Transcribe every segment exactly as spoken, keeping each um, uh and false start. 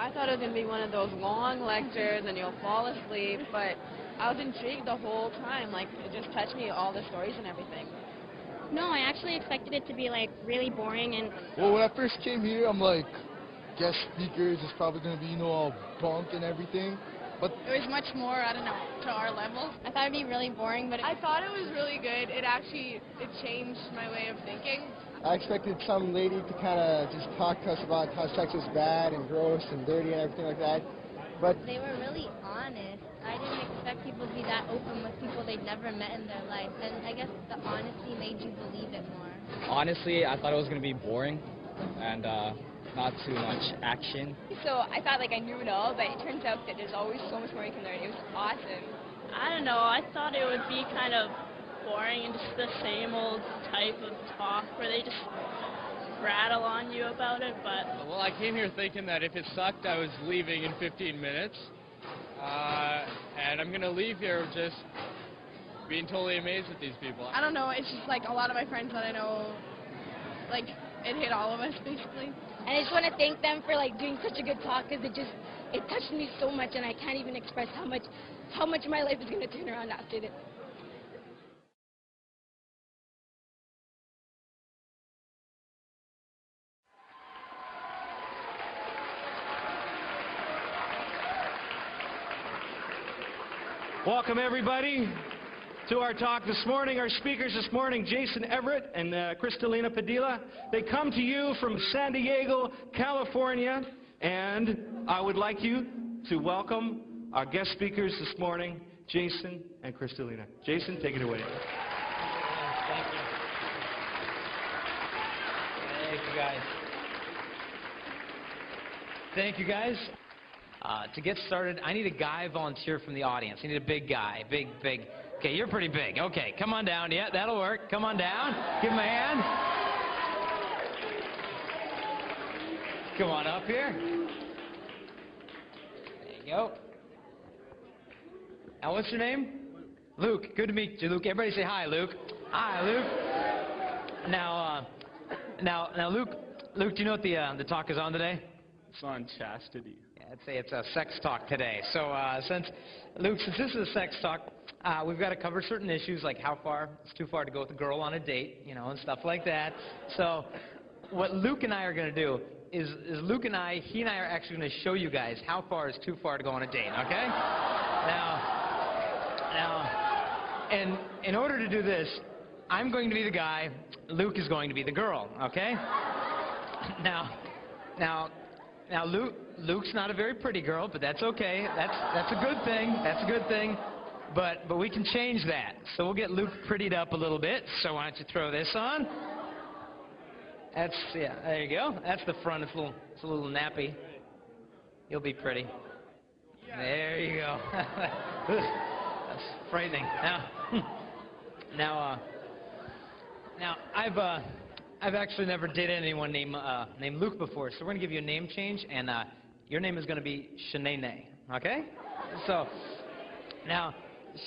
I thought it was going to be one of those long lectures and you'll fall asleep, but I was intrigued the whole time. Like, it just touched me, all the stories and everything. No, I actually expected it to be, like, really boring and... Well, when I first came here, I'm like, guest speakers is probably going to be, you know, all bunk and everything. But it was much more, I don't know, to our level. I thought it would be really boring, but... It I thought it was really good. It actually, it changed my way of thinking. I expected some lady to kind of just talk to us about how sex is bad and gross and dirty and everything like that. But they were really honest. I didn't expect people to be that open with people they'd never met in their life. And I guess the honesty made you believe it more. Honestly, I thought it was going to be boring and uh, not too much action. So I thought like I knew it all, but it turns out that there's always so much more you can learn. It was awesome. I don't know. I thought it would be kind of boring and just the same old type of talk where they just rattle on you about it, but... Well, I came here thinking that if it sucked, I was leaving in fifteen minutes. Uh, and I'm going to leave here just being totally amazed at these people. I don't know, it's just like a lot of my friends that I know, like, it hit all of us, basically. And I just want to thank them for, like, doing such a good talk, because it just, it touched me so much, and I can't even express how much, how much my life is going to turn around after this. Welcome, everybody, to our talk this morning. Our speakers this morning, Jason Everett and uh, Crystalina Padilla. They come to you from San Diego, California, and I would like you to welcome our guest speakers this morning, Jason and Crystalina. Jason, take it away. Thank you. Thank you, guys. Thank you, guys. Uh, to get started, I need a guy volunteer from the audience. I need a big guy. Big, big. Okay, you're pretty big. Okay, come on down. Yeah, that'll work. Come on down. Give him a hand. Come on up here. There you go. Now, what's your name? Luke. Luke. Good to meet you, Luke. Everybody say hi, Luke. Hi, Luke. Now, uh, now, now, Luke, Luke, do you know what the, uh, the talk is on today? It's on chastity. I'd say it's a sex talk today. So uh, since, Luke, since this is a sex talk, uh, we've got to cover certain issues like how far it's too far to go with a girl on a date, you know, and stuff like that. So what Luke and I are going to do is, is Luke and I, he and I are actually going to show you guys how far is too far to go on a date, okay? Now, now, and in order to do this, I'm going to be the guy, Luke is going to be the girl, okay? Now, now, now, Luke... Luke's not a very pretty girl, but that's okay. That's, that's a good thing. That's a good thing. But, but we can change that. So we'll get Luke prettied up a little bit. So why don't you throw this on? That's, yeah, there you go. That's the front. It's a little, it's a little nappy. You'll be pretty. There you go. That's frightening. Now, now, uh, now I've... Uh, I've actually never dated anyone named, uh, named Luke before, so we're going to give you a name change, and uh, your name is going to be Shanaynay, okay? So, now,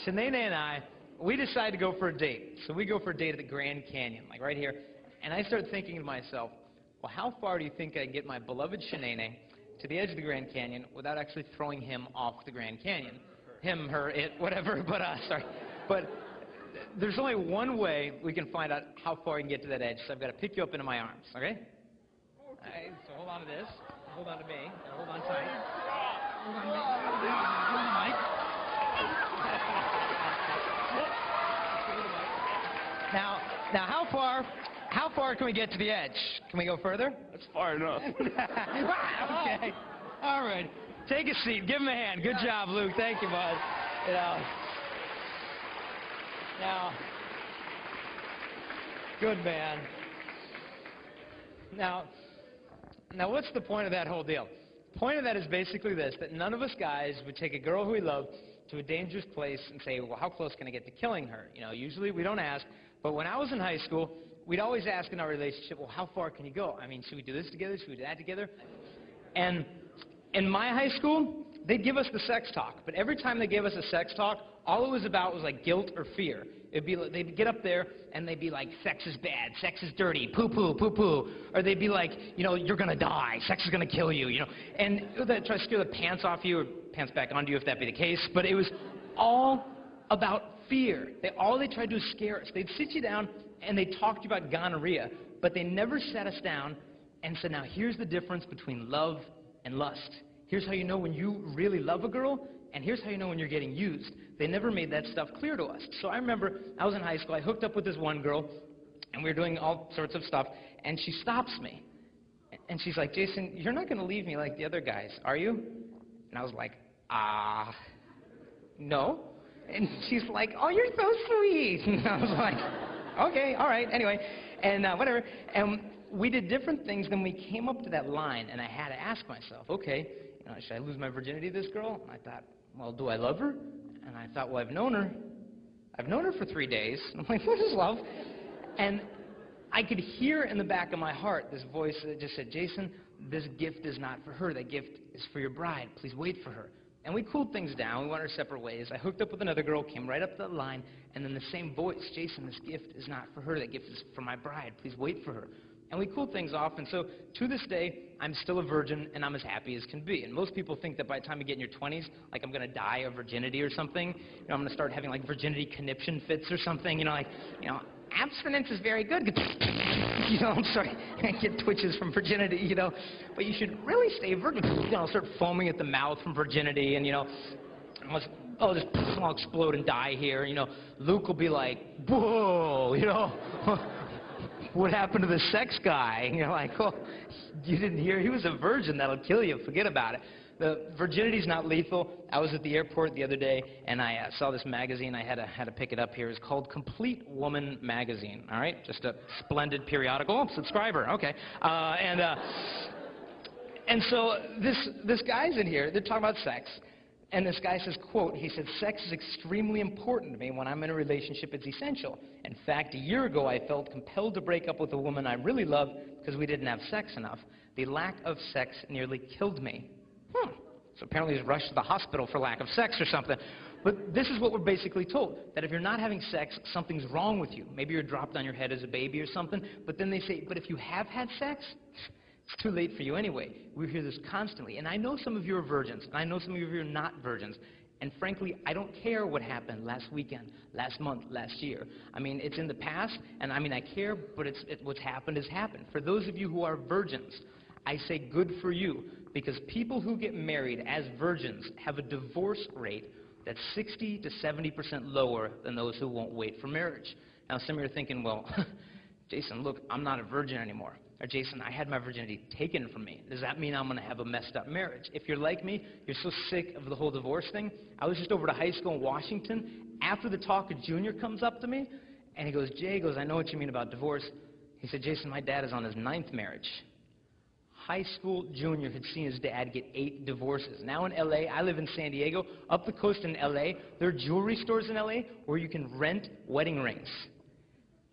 Shanaynay and I, we decide to go for a date. So we go for a date at the Grand Canyon, like right here, and I start thinking to myself, well, how far do you think I can get my beloved Shanaynay to the edge of the Grand Canyon without actually throwing him off the Grand Canyon? Him, her, it, whatever, but, uh, sorry, but... There's only one way we can find out how far you can get to that edge, so I've got to pick you up into my arms, okay? All right, so hold on to this. Hold on to me. Now hold on tight. Hold on to me. Give me the mic. Now, now how far, how far can we get to the edge? Can we go further? That's far enough. Okay. All right. Take a seat. Give him a hand. Good job, Luke. Thank you, bud. You know. Now, good man. Now, now, what's the point of that whole deal? The point of that is basically this, that none of us guys would take a girl who we love to a dangerous place and say, well, how close can I get to killing her? You know, usually we don't ask, but when I was in high school, we'd always ask in our relationship, well, how far can you go? I mean, should we do this together? Should we do that together? And in my high school, they'd give us the sex talk, but every time they gave us a sex talk, all it was about was like guilt or fear. It'd be, they'd get up there, and they'd be like, sex is bad, sex is dirty, poo-poo, poo-poo. Or they'd be like, you know, you're going to die, sex is going to kill you, you know. And they'd try to scare the pants off you, or pants back onto you if that be the case. But it was all about fear. They, all they tried to do is scare us. They'd sit you down, and they'd talk to you about gonorrhea, but they never sat us down and said, now here's the difference between love and lust. Here's how you know when you really love a girl, and here's how you know when you're getting used. They never made that stuff clear to us. So I remember I was in high school, I hooked up with this one girl, and we were doing all sorts of stuff, and she stops me. And she's like, Jason, you're not going to leave me like the other guys, are you? And I was like, ah, uh, no. And she's like, oh, you're so sweet. And I was like, okay, all right, anyway, and uh, whatever. And we did different things. Then we came up to that line, and I had to ask myself, okay, you know, should I lose my virginity to this girl? And I thought, well, do I love her? And I thought, well, I've known her. I've known her for three days. And I'm like, this is love. And I could hear in the back of my heart this voice that just said, Jason, this gift is not for her. That gift is for your bride. Please wait for her. And we cooled things down. We went our separate ways. I hooked up with another girl, came right up the line, and then the same voice, Jason, this gift is not for her. That gift is for my bride. Please wait for her. And we cooled things off, and so to this day, I'm still a virgin, and I'm as happy as can be. And most people think that by the time you get in your twenties, like I'm going to die of virginity or something. You know, I'm going to start having like virginity conniption fits or something. You know, like, you know, abstinence is very good. You know, I'm sorry, I get twitches from virginity, you know. But you should really stay virgin. You know, I'll start foaming at the mouth from virginity, and you know, I'll just, I'll just I'll explode and die here. You know, Luke will be like, whoa, you know. What happened to the sex guy? And you're like, oh, you didn't hear? He was a virgin. That'll kill you. Forget about it. The virginity's not lethal. I was at the airport the other day, and I uh, saw this magazine. I had to, had to pick it up here. It's called Complete Woman Magazine, all right? Just a splendid periodical. Oh, subscriber, okay. Uh, and uh, and so this, this guy's in here. They're talking about sex. And this guy says, quote, he said, sex is extremely important to me. When I'm in a relationship, it's essential. In fact, a year ago, I felt compelled to break up with a woman I really loved because we didn't have sex enough. The lack of sex nearly killed me. Hmm. So apparently he's rushed to the hospital for lack of sex or something. But this is what we're basically told, that if you're not having sex, something's wrong with you. Maybe you're dropped on your head as a baby or something. But then they say, but if you have had sex, it's too late for you anyway. We hear this constantly. And I know some of you are virgins, and I know some of you are not virgins. And frankly, I don't care what happened last weekend, last month, last year. I mean, it's in the past, and I mean, I care, but it's, it, what's happened has happened. For those of you who are virgins, I say good for you, because people who get married as virgins have a divorce rate that's sixty to seventy percent lower than those who won't wait for marriage. Now, some of you are thinking, well, Jason, look, I'm not a virgin anymore. Or, Jason, I had my virginity taken from me. Does that mean I'm going to have a messed up marriage? If you're like me, you're so sick of the whole divorce thing. I was just over to high school in Washington. After the talk, a junior comes up to me, and he goes, Jay, he goes, I know what you mean about divorce. He said, Jason, my dad is on his ninth marriage. High school junior had seen his dad get eight divorces. Now in L A, I live in San Diego, up the coast in L A, there are jewelry stores in L A where you can rent wedding rings.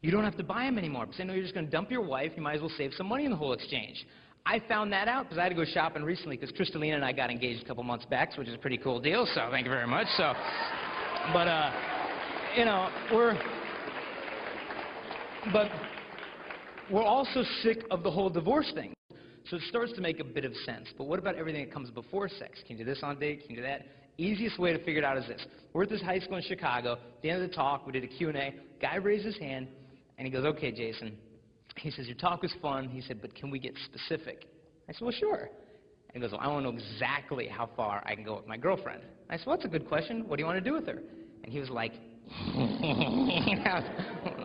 You don't have to buy them anymore, because I know you're just going to dump your wife. You might as well save some money in the whole exchange. I found that out because I had to go shopping recently, because Crystalina and I got engaged a couple months back, which is a pretty cool deal, so thank you very much. So, but, uh, you know, we're, but we're also sick of the whole divorce thing. So it starts to make a bit of sense. But what about everything that comes before sex? Can you do this on date? Can you do that? Easiest way to figure it out is this. We're at this high school in Chicago. At the end of the talk, we did a Q and A. Guy raised his hand. And he goes, okay, Jason. He says, your talk was fun. He said, but can we get specific? I said, well, sure. And he goes, well, I want to know exactly how far I can go with my girlfriend. I said, well, that's a good question. What do you want to do with her? And he was like,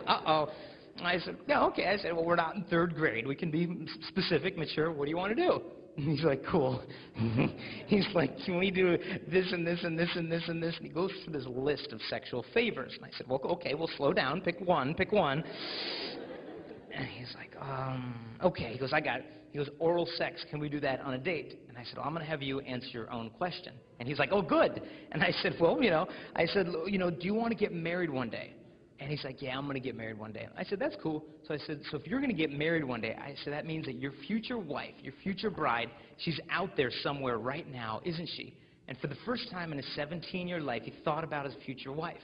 uh-oh. I said, yeah, okay. I said, well, we're not in third grade. We can be specific, mature. What do you want to do? And he's like, cool. He's like, can we do this and this and this and this and this? And he goes through this list of sexual favors. And I said, well, okay, well, slow down. Pick one, pick one. And he's like, um, okay. He goes, I got it. He goes, oral sex, can we do that on a date? And I said, well, I'm going to have you answer your own question. And he's like, oh, good. And I said, well, you know, I said, you know, do you want to get married one day? And he's like, yeah, I'm going to get married one day. I said, that's cool. So I said, so if you're going to get married one day, I said, that means that your future wife, your future bride, she's out there somewhere right now, isn't she? And for the first time in his seventeen-year life, he thought about his future wife.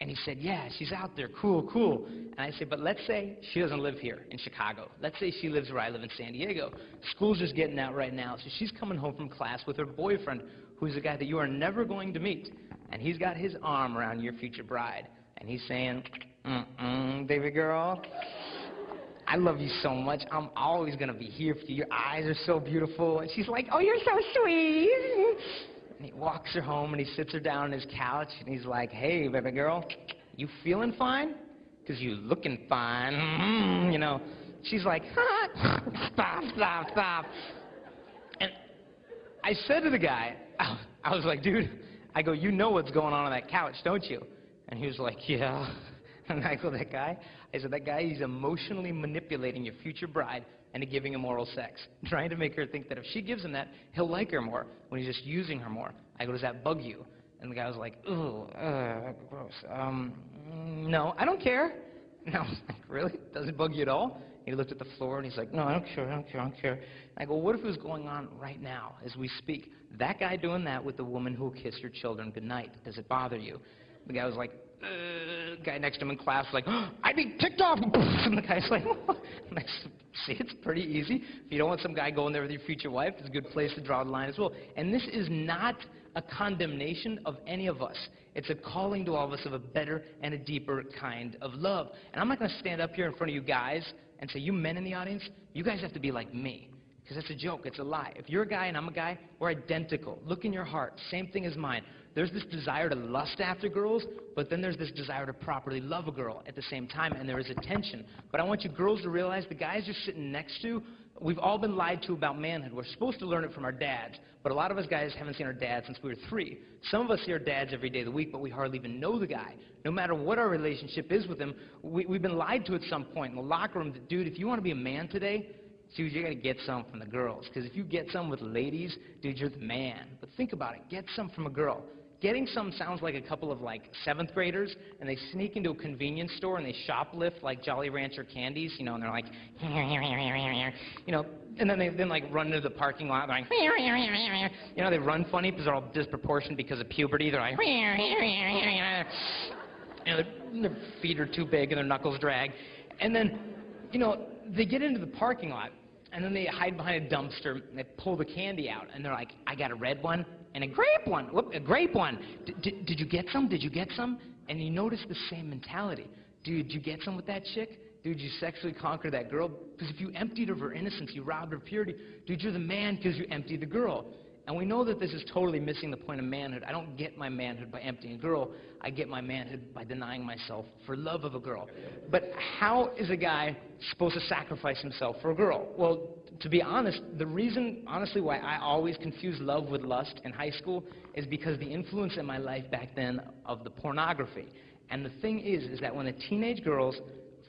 And he said, yeah, she's out there, cool, cool. And I said, but let's say she doesn't live here in Chicago. Let's say she lives where I live in San Diego. School's just getting out right now, so she's coming home from class with her boyfriend, who's a guy that you are never going to meet. And he's got his arm around your future bride. And he's saying, mm-mm, baby girl, I love you so much. I'm always going to be here for you. Your eyes are so beautiful. And she's like, oh, you're so sweet. And he walks her home, and he sits her down on his couch, and he's like, hey, baby girl, you feeling fine? Because you looking fine, mm-hmm, you know. She's like, huh? Stop, stop, stop. And I said to the guy, I was like, dude, I go, you know what's going on on that couch, don't you? And he was like, yeah. And I go, that guy? I said, that guy, he's emotionally manipulating your future bride and giving him oral sex, trying to make her think that if she gives him that, he'll like her more when he's just using her more. I go, does that bug you? And the guy was like, ooh, uh, gross. Um, no, I don't care. And I was like, really? Doesn't bug you at all? He looked at the floor, and he's like, no, I don't care, I don't care, I don't care. And I go, what if it was going on right now as we speak? That guy doing that with the woman who kissed your children goodnight. Does it bother you? The guy was like, uh, the guy next to him in class was like, oh, I'd be ticked off. And the guy's like, what? And I said, see, it's pretty easy. If you don't want some guy going there with your future wife, it's a good place to draw the line as well. And this is not a condemnation of any of us. It's a calling to all of us of a better and a deeper kind of love. And I'm not going to stand up here in front of you guys and say, you men in the audience, you guys have to be like me. Because that's a joke. It's a lie. If you're a guy and I'm a guy, we're identical. Look in your heart. Same thing as mine. There's this desire to lust after girls, but then there's this desire to properly love a girl at the same time, and there is a tension. But I want you girls to realize the guys you're sitting next to, we've all been lied to about manhood. We're supposed to learn it from our dads, but a lot of us guys haven't seen our dads since we were three. Some of us see our dads every day of the week, but we hardly even know the guy. No matter what our relationship is with him, we, we've been lied to at some point in the locker room that, dude, if you want to be a man today, dude, you're going to get some from the girls. Because if you get some with ladies, dude, you're the man. But think about it. Get some from a girl. Getting some sounds like a couple of, like, seventh graders, and they sneak into a convenience store and they shoplift, like, Jolly Rancher candies, you know, and they're like, you know, and then they then, like, run into the parking lot, they're like, you know, they run funny because they're all disproportioned because of puberty. They're like, you know, their feet are too big and their knuckles drag. And then, you know, they get into the parking lot, and then they hide behind a dumpster, and they pull the candy out, and they're like, I got a red one and a grape one. Whoop, a grape one. D-d- did you get some? Did you get some? And you notice the same mentality. Dude, did you get some with that chick? Dude, you sexually conquered that girl? Because if you emptied her of her innocence, you robbed her of purity. Dude, you're the man because you emptied the girl. And we know that this is totally missing the point of manhood. I don't get my manhood by emptying a girl. I get my manhood by denying myself for love of a girl. But how is a guy supposed to sacrifice himself for a girl? Well, to be honest, the reason, honestly, why I always confuse love with lust in high school is because the influence in my life back then of the pornography. And the thing is, is that when the teenage girls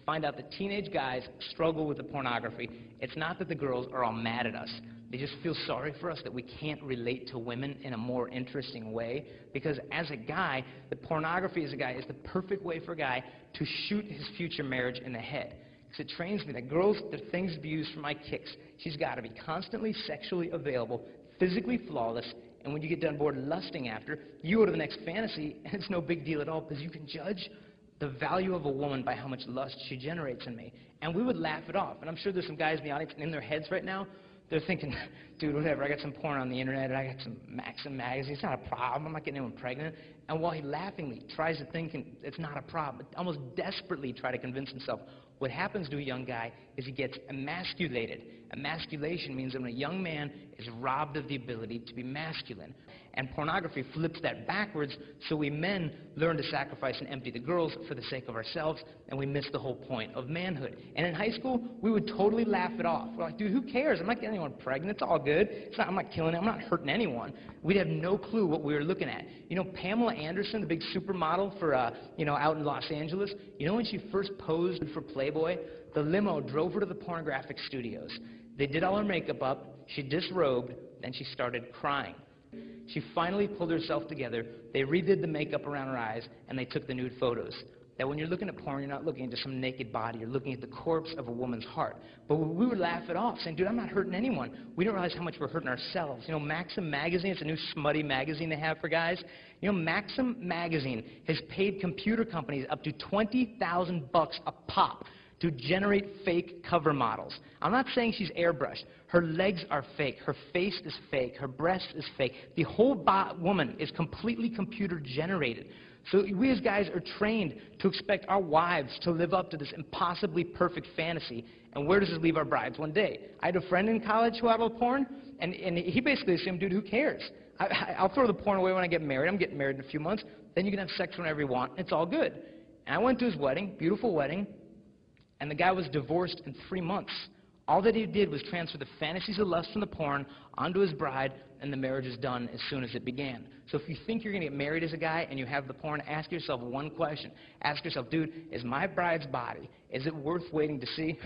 find out that teenage guys struggle with the pornography, it's not that the girls are all mad at us. They just feel sorry for us that we can't relate to women in a more interesting way. Because as a guy, the pornography as a guy is the perfect way for a guy to shoot his future marriage in the head. Because it trains me that girls, they're things to be used for my kicks. She's got to be constantly sexually available, physically flawless, and when you get done bored lusting after, you go to the next fantasy, and it's no big deal at all because you can judge the value of a woman by how much lust she generates in me. And we would laugh it off. And I'm sure there's some guys in the audience and in their heads right now, they're thinking, dude, whatever, I got some porn on the internet, and I got some Maxim Magazine, it's not a problem, I'm not getting anyone pregnant. And while he laughingly tries to think it's not a problem, almost desperately try to convince himself, what happens to a young guy is he gets emasculated. Emasculation means that when a young man is robbed of the ability to be masculine. And pornography flips that backwards, so we men learn to sacrifice and empty the girls for the sake of ourselves, and we miss the whole point of manhood. And in high school, we would totally laugh it off. We're like, dude, who cares? I'm not getting anyone pregnant. It's all good. It's not, I'm not killing it. I'm not hurting anyone. We'd have no clue what we were looking at. You know, Pamela Anderson, the big supermodel for, uh, you know, out in Los Angeles, you know when she first posed for Playboy? The limo drove her to the pornographic studios. They did all her makeup up. She disrobed, and she started crying. She finally pulled herself together, they redid the makeup around her eyes, and they took the nude photos. that when you're looking at porn, you're not looking into some naked body, you're looking at the corpse of a woman's heart. But we would laugh it off, saying, dude, I'm not hurting anyone. We don't realize how much we're hurting ourselves. You know, Maxim Magazine, it's a new smutty magazine they have for guys. You know, Maxim Magazine has paid computer companies up to twenty thousand bucks a pop to generate fake cover models. I'm not saying she's airbrushed. Her legs are fake. Her face is fake. Her breast is fake. The whole bo- woman is completely computer-generated. So we as guys are trained to expect our wives to live up to this impossibly perfect fantasy. And where does this leave our brides one day? I had a friend in college who had porn, and, and he basically assumed, dude, who cares? I, I, I'll throw the porn away when I get married. I'm getting married in a few months. Then you can have sex whenever you want. It's all good. And I went to his wedding, beautiful wedding, and the guy was divorced in three months. All that he did was transfer the fantasies of lust from the porn onto his bride, and the marriage is done as soon as it began. So if you think you're going to get married as a guy and you have the porn, ask yourself one question. Ask yourself, dude, is my bride's body, is it worth waiting to see?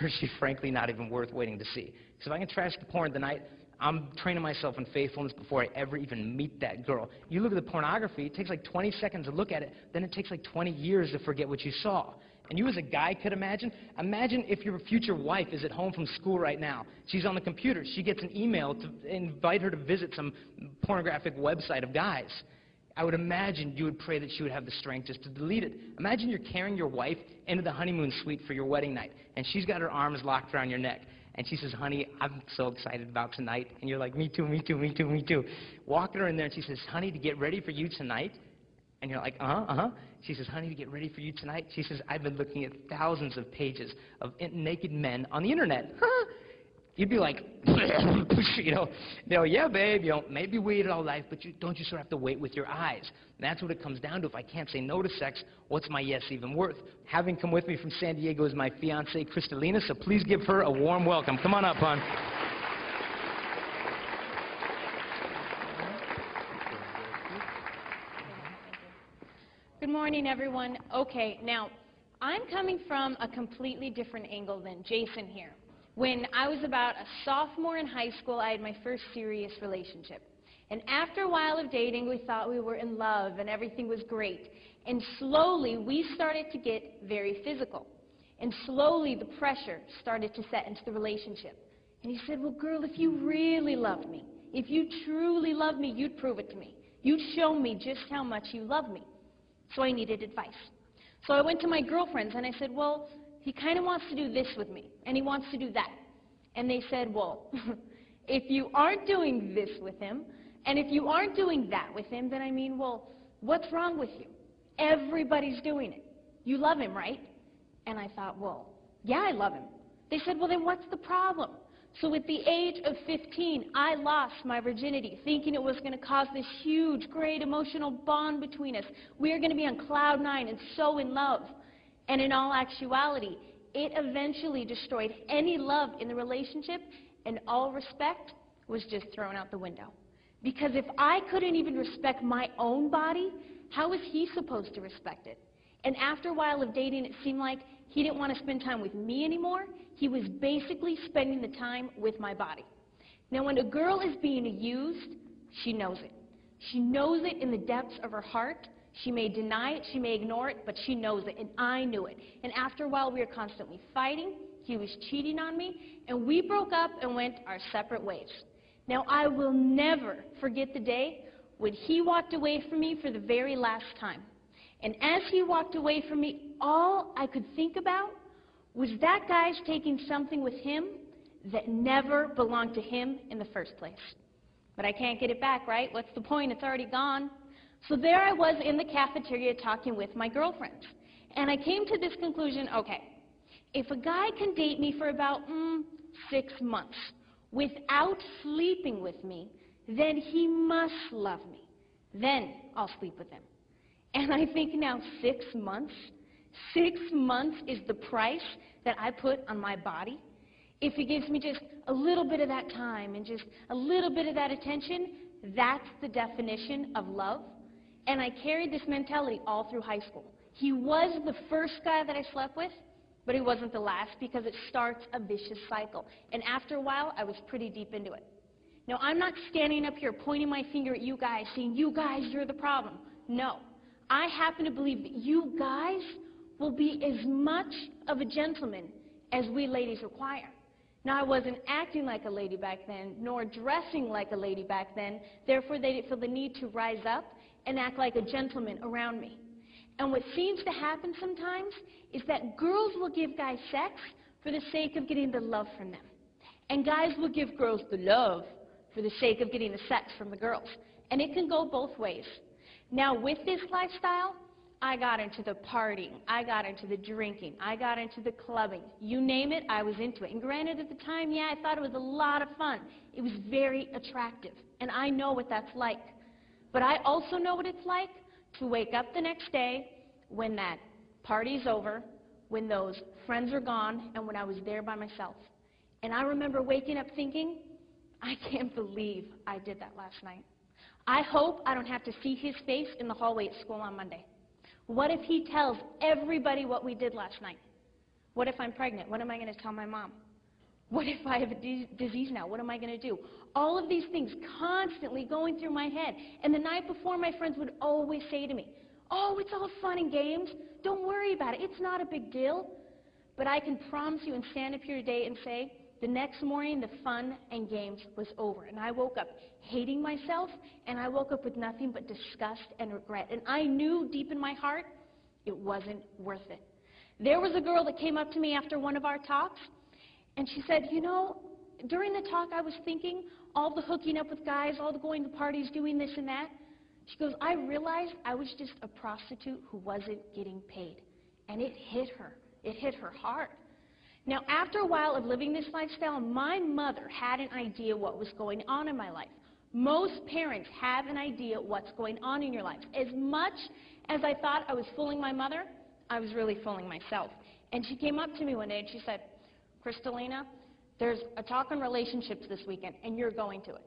Or is she frankly not even worth waiting to see? Because if I can trash the porn tonight, I'm training myself in faithfulness before I ever even meet that girl. You look at the pornography, it takes like twenty seconds to look at it, then it takes like twenty years to forget what you saw. And you as a guy could imagine, imagine if your future wife is at home from school right now. She's on the computer. She gets an email to invite her to visit some pornographic website of guys. I would imagine you would pray that she would have the strength just to delete it. Imagine you're carrying your wife into the honeymoon suite for your wedding night, and she's got her arms locked around your neck. And she says, honey, I'm so excited about tonight. And you're like, me too, me too, me too, me too. Walking her in there, and she says, honey, to get ready for you tonight. And you're like, uh-huh, uh-huh. She says, honey, to get ready for you tonight. She says, I've been looking at thousands of pages of naked men on the internet. Huh? You'd be like, you know, you know, yeah, babe, you know, maybe we ate it all life, but you, don't you sort of have to wait with your eyes? And that's what it comes down to. If I can't say no to sex, what's my yes even worth? Having come with me from San Diego is my fiancée, Crystalina, so please give her a warm welcome. Come on up, hon. Good morning, everyone. Okay, now, I'm coming from a completely different angle than Jason here. When I was about a sophomore in high school, I had my first serious relationship. And after a while of dating, we thought we were in love and everything was great. And slowly, we started to get very physical. And slowly, the pressure started to set into the relationship. And he said, well, girl, if you really loved me, if you truly loved me, you'd prove it to me. You'd show me just how much you love me. So I needed advice. So I went to my girlfriends and I said, well, he kind of wants to do this with me, and he wants to do that. And they said, well, if you aren't doing this with him, and if you aren't doing that with him, then I mean, well, what's wrong with you? Everybody's doing it. You love him, right? And I thought, well, yeah, I love him. They said, well, then what's the problem? So at the age of fifteen, I lost my virginity, thinking it was going to cause this huge, great emotional bond between us. We are going to be on cloud nine and so in love. And in all actuality, it eventually destroyed any love in the relationship, and all respect was just thrown out the window. Because if I couldn't even respect my own body, how was he supposed to respect it? And after a while of dating, it seemed like he didn't want to spend time with me anymore. He was basically spending the time with my body. Now, when a girl is being used, she knows it. She knows it in the depths of her heart. She may deny it, she may ignore it, but she knows it, and I knew it. And after a while, we were constantly fighting. He was cheating on me, and we broke up and went our separate ways. Now, I will never forget the day when he walked away from me for the very last time. And as he walked away from me, all I could think about was that guy's taking something with him that never belonged to him in the first place. But I can't get it back, right? What's the point? It's already gone. So there I was in the cafeteria talking with my girlfriend. And I came to this conclusion, okay, if a guy can date me for about mm, six months without sleeping with me, then he must love me. Then I'll sleep with him. And I think now six months, six months is the price that I put on my body. If he gives me just a little bit of that time and just a little bit of that attention, that's the definition of love. And I carried this mentality all through high school. He was the first guy that I slept with, but he wasn't the last because it starts a vicious cycle. And after a while, I was pretty deep into it. Now, I'm not standing up here pointing my finger at you guys, saying, you guys, you're the problem. No. I happen to believe that you guys will be as much of a gentleman as we ladies require. Now, I wasn't acting like a lady back then, nor dressing like a lady back then. Therefore, they didn't feel the need to rise up and act like a gentleman around me. And what seems to happen sometimes is that girls will give guys sex for the sake of getting the love from them. And guys will give girls the love for the sake of getting the sex from the girls. And it can go both ways. Now, with this lifestyle, I got into the partying, I got into the drinking, I got into the clubbing. You name it, I was into it. And granted, at the time, yeah, I thought it was a lot of fun. It was very attractive, and I know what that's like. But I also know what it's like to wake up the next day when that party's over, when those friends are gone, and when I was there by myself. And I remember waking up thinking, I can't believe I did that last night. I hope I don't have to see his face in the hallway at school on Monday. What if he tells everybody what we did last night? What if I'm pregnant? What am I going to tell my mom? What if I have a d disease now? What am I going to do? All of these things constantly going through my head. And the night before, my friends would always say to me, oh, it's all fun and games. Don't worry about it. It's not a big deal. But I can promise you and stand up here today and say, the next morning, the fun and games was over. And I woke up hating myself, and I woke up with nothing but disgust and regret. And I knew deep in my heart it wasn't worth it. There was a girl that came up to me after one of our talks, and she said, you know, during the talk I was thinking, all the hooking up with guys, all the going to parties, doing this and that. She goes, I realized I was just a prostitute who wasn't getting paid. And it hit her. It hit her hard. Now, after a while of living this lifestyle, my mother had an idea what was going on in my life. Most parents have an idea what's going on in your life. As much as I thought I was fooling my mother, I was really fooling myself. And she came up to me one day and she said, Crystalina, there's a talk on relationships this weekend, and you're going to it.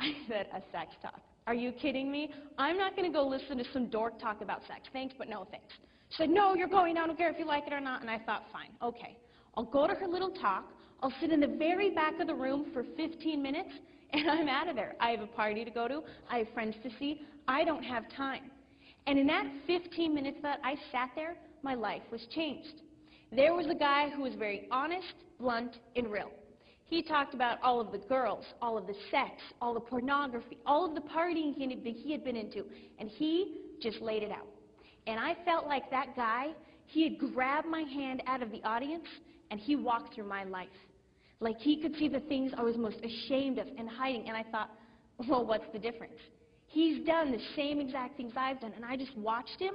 I said, a sex talk. Are you kidding me? I'm not going to go listen to some dork talk about sex. Thanks, but no thanks. She said, no, you're going. I don't care if you like it or not. And I thought, fine, okay. I'll go to her little talk, I'll sit in the very back of the room for fifteen minutes, and I'm out of there. I have a party to go to, I have friends to see, I don't have time. And in that fifteen minutes that I sat there, my life was changed. There was a guy who was very honest, blunt, and real. He talked about all of the girls, all of the sex, all the pornography, all of the partying he had been into, and he just laid it out. And I felt like that guy, he had grabbed my hand out of the audience, and he walked through my life. Like he could see the things I was most ashamed of and hiding, and I thought, well, what's the difference? He's done the same exact things I've done, and I just watched him,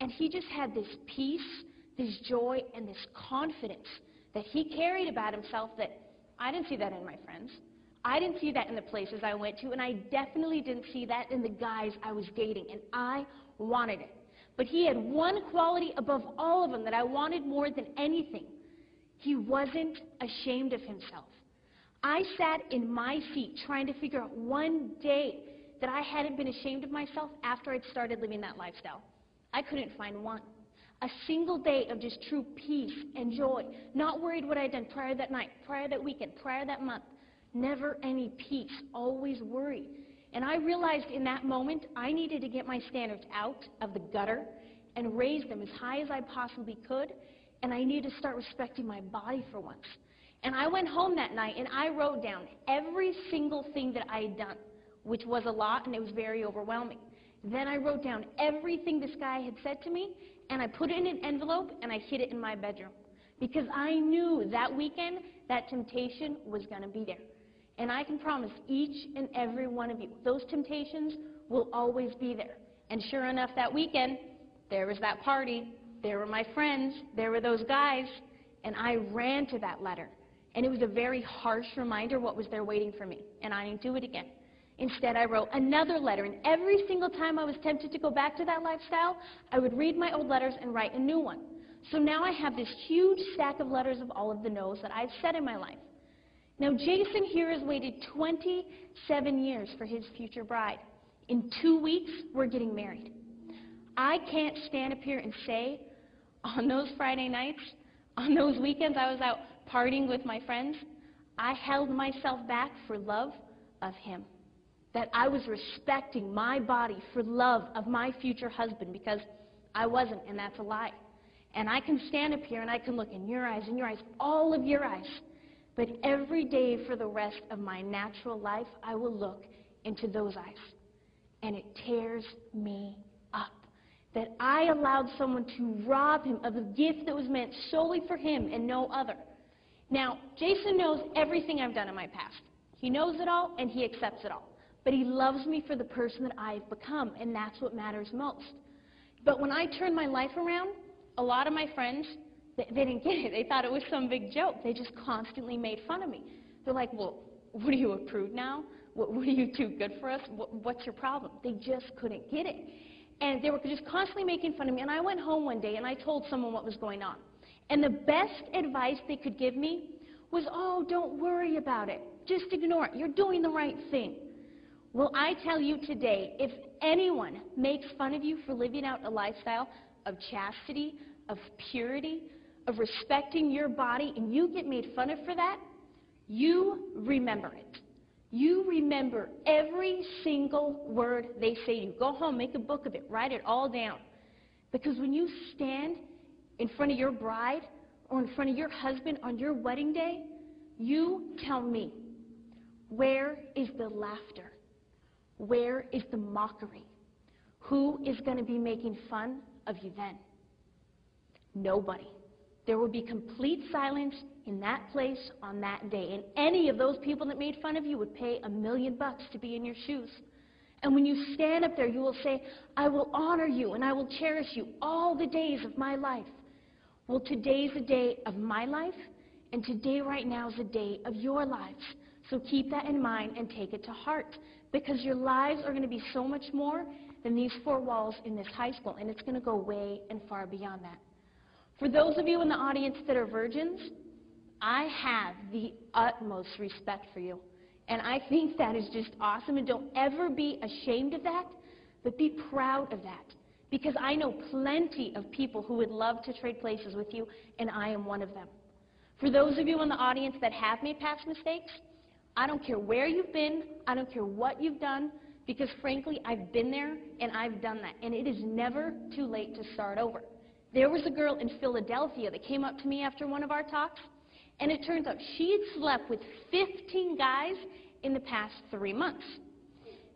and he just had this peace, this joy, and this confidence that he carried about himself that I didn't see that in my friends. I didn't see that in the places I went to, and I definitely didn't see that in the guys I was dating, and I wanted it. But he had one quality above all of them that I wanted more than anything. He wasn't ashamed of himself. I sat in my seat trying to figure out one day that I hadn't been ashamed of myself after I'd started living that lifestyle. I couldn't find one. A single day of just true peace and joy, not worried what I'd done prior that night, prior that weekend, prior that month. Never any peace, always worry. And I realized in that moment I needed to get my standards out of the gutter and raise them as high as I possibly could, and I needed to start respecting my body for once. And I went home that night and I wrote down every single thing that I had done, which was a lot and it was very overwhelming. Then I wrote down everything this guy had said to me, and I put it in an envelope and I hid it in my bedroom. Because I knew that weekend that temptation was going to be there. And I can promise each and every one of you, those temptations will always be there. And sure enough, that weekend, there was that party, there were my friends, there were those guys, and I ran to that letter. And it was a very harsh reminder what was there waiting for me, and I didn't do it again. Instead, I wrote another letter, and every single time I was tempted to go back to that lifestyle, I would read my old letters and write a new one. So now I have this huge stack of letters of all of the no's that I've said in my life. Now, Jason here has waited twenty-seven years for his future bride. In two weeks, we're getting married. I can't stand up here and say, on those Friday nights, on those weekends I was out partying with my friends, I held myself back for love of him. That I was respecting my body for love of my future husband, because I wasn't, and that's a lie. And I can stand up here and I can look in your eyes, in your eyes, all of your eyes. But every day for the rest of my natural life, I will look into those eyes. And it tears me up that I allowed someone to rob him of a gift that was meant solely for him and no other. Now, Jason knows everything I've done in my past. He knows it all and he accepts it all. But he loves me for the person that I've become, and that's what matters most. But when I turned my life around, a lot of my friends, they, they didn't get it. They thought it was some big joke. They just constantly made fun of me. They're like, well, what are you, a prude now? What, what are you too good for us? What, what's your problem? They just couldn't get it. And they were just constantly making fun of me. And I went home one day and I told someone what was going on. And the best advice they could give me was, oh, don't worry about it. Just ignore it. You're doing the right thing. Well, I tell you today, if anyone makes fun of you for living out a lifestyle of chastity, of purity, of respecting your body, and you get made fun of for that, you remember it. You remember every single word they say to you. Go home, make a book of it, write it all down. Because when you stand in front of your bride or in front of your husband on your wedding day, you tell me, where is the laughter? Where is the mockery? Who is going to be making fun of you then? Nobody. There will be complete silence in that place on that day. And any of those people that made fun of you would pay a million bucks to be in your shoes. And when you stand up there, you will say, I will honor you and I will cherish you all the days of my life. Well, today's a day of my life, and today right now is a day of your lives. So keep that in mind and take it to heart, because your lives are going to be so much more than these four walls in this high school, and it's going to go way and far beyond that. For those of you in the audience that are virgins, I have the utmost respect for you, and I think that is just awesome, and don't ever be ashamed of that, but be proud of that, because I know plenty of people who would love to trade places with you, and I am one of them. For those of you in the audience that have made past mistakes, I don't care where you've been, I don't care what you've done, because frankly, I've been there and I've done that, and it is never too late to start over. There was a girl in Philadelphia that came up to me after one of our talks, and it turns out she had slept with fifteen guys in the past three months.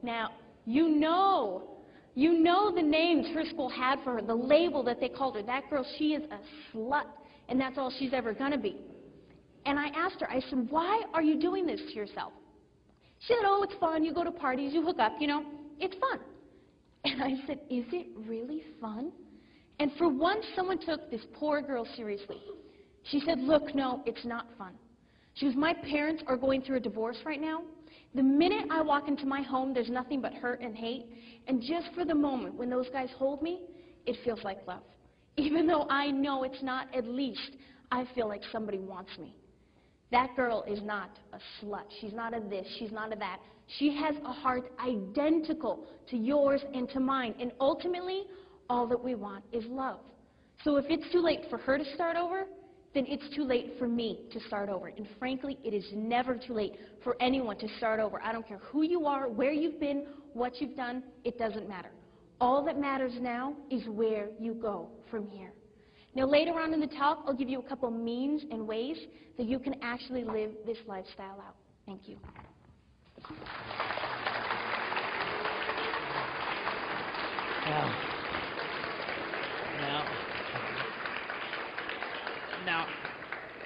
Now, you know, you know the names her school had for her, the label that they called her. That girl, she is a slut, and that's all she's ever going to be. And I asked her, I said, why are you doing this to yourself? She said, oh, it's fun, you go to parties, you hook up, you know, it's fun. And I said, is it really fun? And for once, someone took this poor girl seriously. She said, look, no, it's not fun. She goes, my parents are going through a divorce right now. The minute I walk into my home, there's nothing but hurt and hate. And just for the moment, when those guys hold me, it feels like love. Even though I know it's not, at least I feel like somebody wants me. That girl is not a slut. She's not a this. She's not a that. She has a heart identical to yours and to mine. And ultimately, all that we want is love. So if it's too late for her to start over, then it's too late for me to start over. And frankly, it is never too late for anyone to start over. I don't care who you are, where you've been, what you've done. It doesn't matter. All that matters now is where you go from here. Now, later on in the talk, I'll give you a couple means and ways that you can actually live this lifestyle out. Thank you. Now, now, now,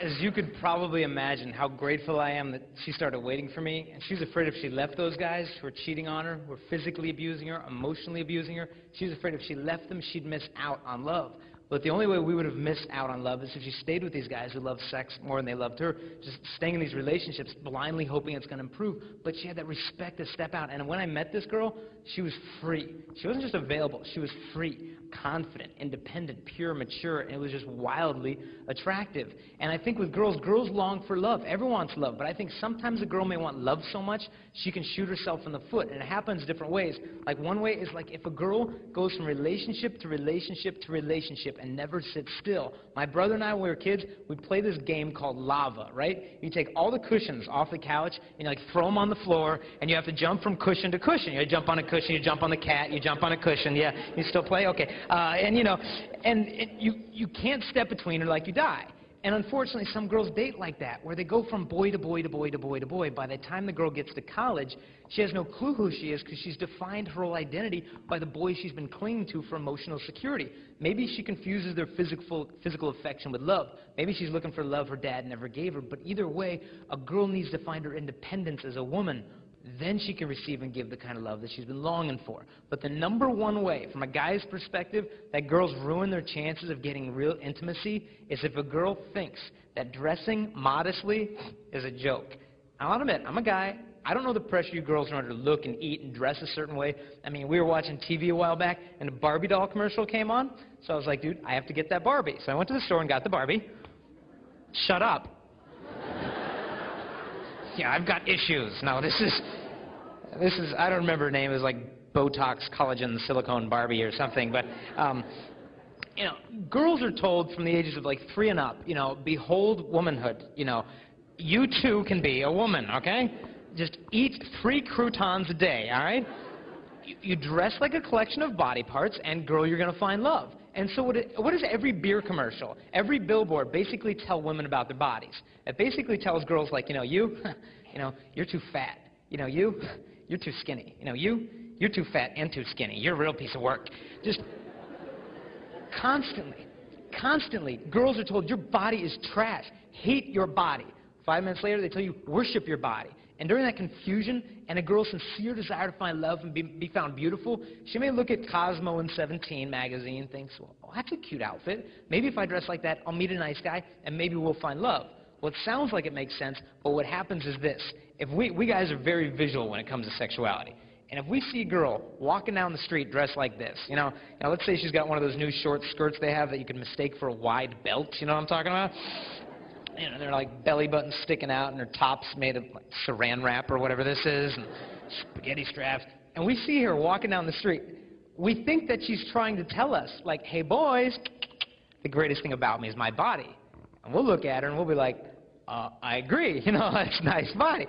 as you could probably imagine how grateful I am that she started waiting for me, and she's afraid if she left those guys who were cheating on her, who were physically abusing her, emotionally abusing her, she's afraid if she left them, she'd miss out on love. But the only way we would have missed out on love is if she stayed with these guys who loved sex more than they loved her, just staying in these relationships, blindly hoping it's going to improve. But she had that respect to step out. And when I met this girl, she was free. She wasn't just available. She was free, confident, independent, pure, mature, and it was just wildly attractive. And I think with girls, girls long for love. Everyone wants love. But I think sometimes a girl may want love so much, she can shoot herself in the foot. And it happens different ways. Like one way is like if a girl goes from relationship to relationship to relationship, and never sit still. My brother and I, when we were kids, we'd play this game called lava, right? You take all the cushions off the couch and you like throw them on the floor, and you have to jump from cushion to cushion. You jump on a cushion, you jump on the cat, you jump on a cushion. Yeah, you still play? Okay. Uh, and you know, and it, you, you can't step between or like you die. And unfortunately, some girls date like that, where they go from boy to boy to boy to boy to boy. By the time the girl gets to college, she has no clue who she is because she's defined her whole identity by the boy she's been clinging to for emotional security. Maybe she confuses their physical, physical affection with love. Maybe she's looking for love her dad never gave her. But either way, a girl needs to find her independence as a woman. Then she can receive and give the kind of love that she's been longing for. But the number one way, from a guy's perspective, that girls ruin their chances of getting real intimacy is if a girl thinks that dressing modestly is a joke. I'll admit, I'm a guy. I don't know the pressure you girls are under to look and eat and dress a certain way. I mean, we were watching T V a while back, and a Barbie doll commercial came on. So I was like, dude, I have to get that Barbie. So I went to the store and got the Barbie. Shut up. Yeah, I've got issues. No, this is, this is, I don't remember her name. It was like Botox, collagen, silicone Barbie or something. But, um, you know, girls are told from the ages of like three and up, you know, behold womanhood. You know, you too can be a woman, okay? Just eat three croutons a day, all right? You, you dress like a collection of body parts, and girl, you're going to find love. And so what, it, what does every beer commercial, every billboard basically tell women about their bodies? It basically tells girls like, you know, you, you know, you're too fat. You know, you, you're too skinny. You know, you, you're too fat and too skinny. You're a real piece of work. Just constantly, constantly, girls are told your body is trash. Hate your body. Five minutes later, they tell you, worship your body. And during that confusion and a girl's sincere desire to find love and be, be found beautiful, she may look at Cosmo and Seventeen magazine and thinks, well, oh, that's a cute outfit. Maybe if I dress like that, I'll meet a nice guy, and maybe we'll find love. Well, it sounds like it makes sense, but what happens is this. If we, we guys are very visual when it comes to sexuality. And if we see a girl walking down the street dressed like this, you know, now let's say she's got one of those new short skirts they have that you can mistake for a wide belt, you know what I'm talking about? You know, they're like belly buttons sticking out, and their tops made of like saran wrap or whatever this is, and spaghetti straps. And we see her walking down the street. We think that she's trying to tell us, like, hey, boys, the greatest thing about me is my body. And we'll look at her, and we'll be like, uh, I agree. You know, that's a nice body.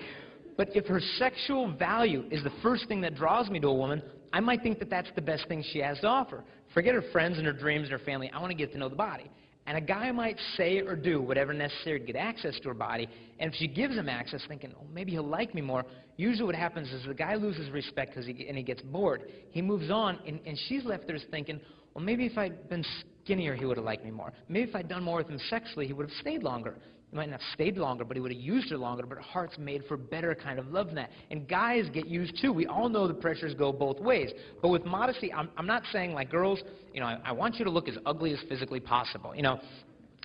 But if her sexual value is the first thing that draws me to a woman, I might think that that's the best thing she has to offer. Forget her friends and her dreams and her family. I want to get to know the body. And a guy might say or do whatever necessary to get access to her body, and if she gives him access thinking, oh, maybe he'll like me more, usually what happens is the guy loses respect cause he, and he gets bored. He moves on, and, and she's left there thinking, well, maybe if I'd been skinnier, he would have liked me more. Maybe if I'd done more with him sexually, he would have stayed longer. He might not have stayed longer, but he would have used her longer, but her heart's made for better kind of love than that. And guys get used, too. We all know the pressures go both ways. But with modesty, I'm, I'm not saying, like, girls, you know, I, I want you to look as ugly as physically possible. You know,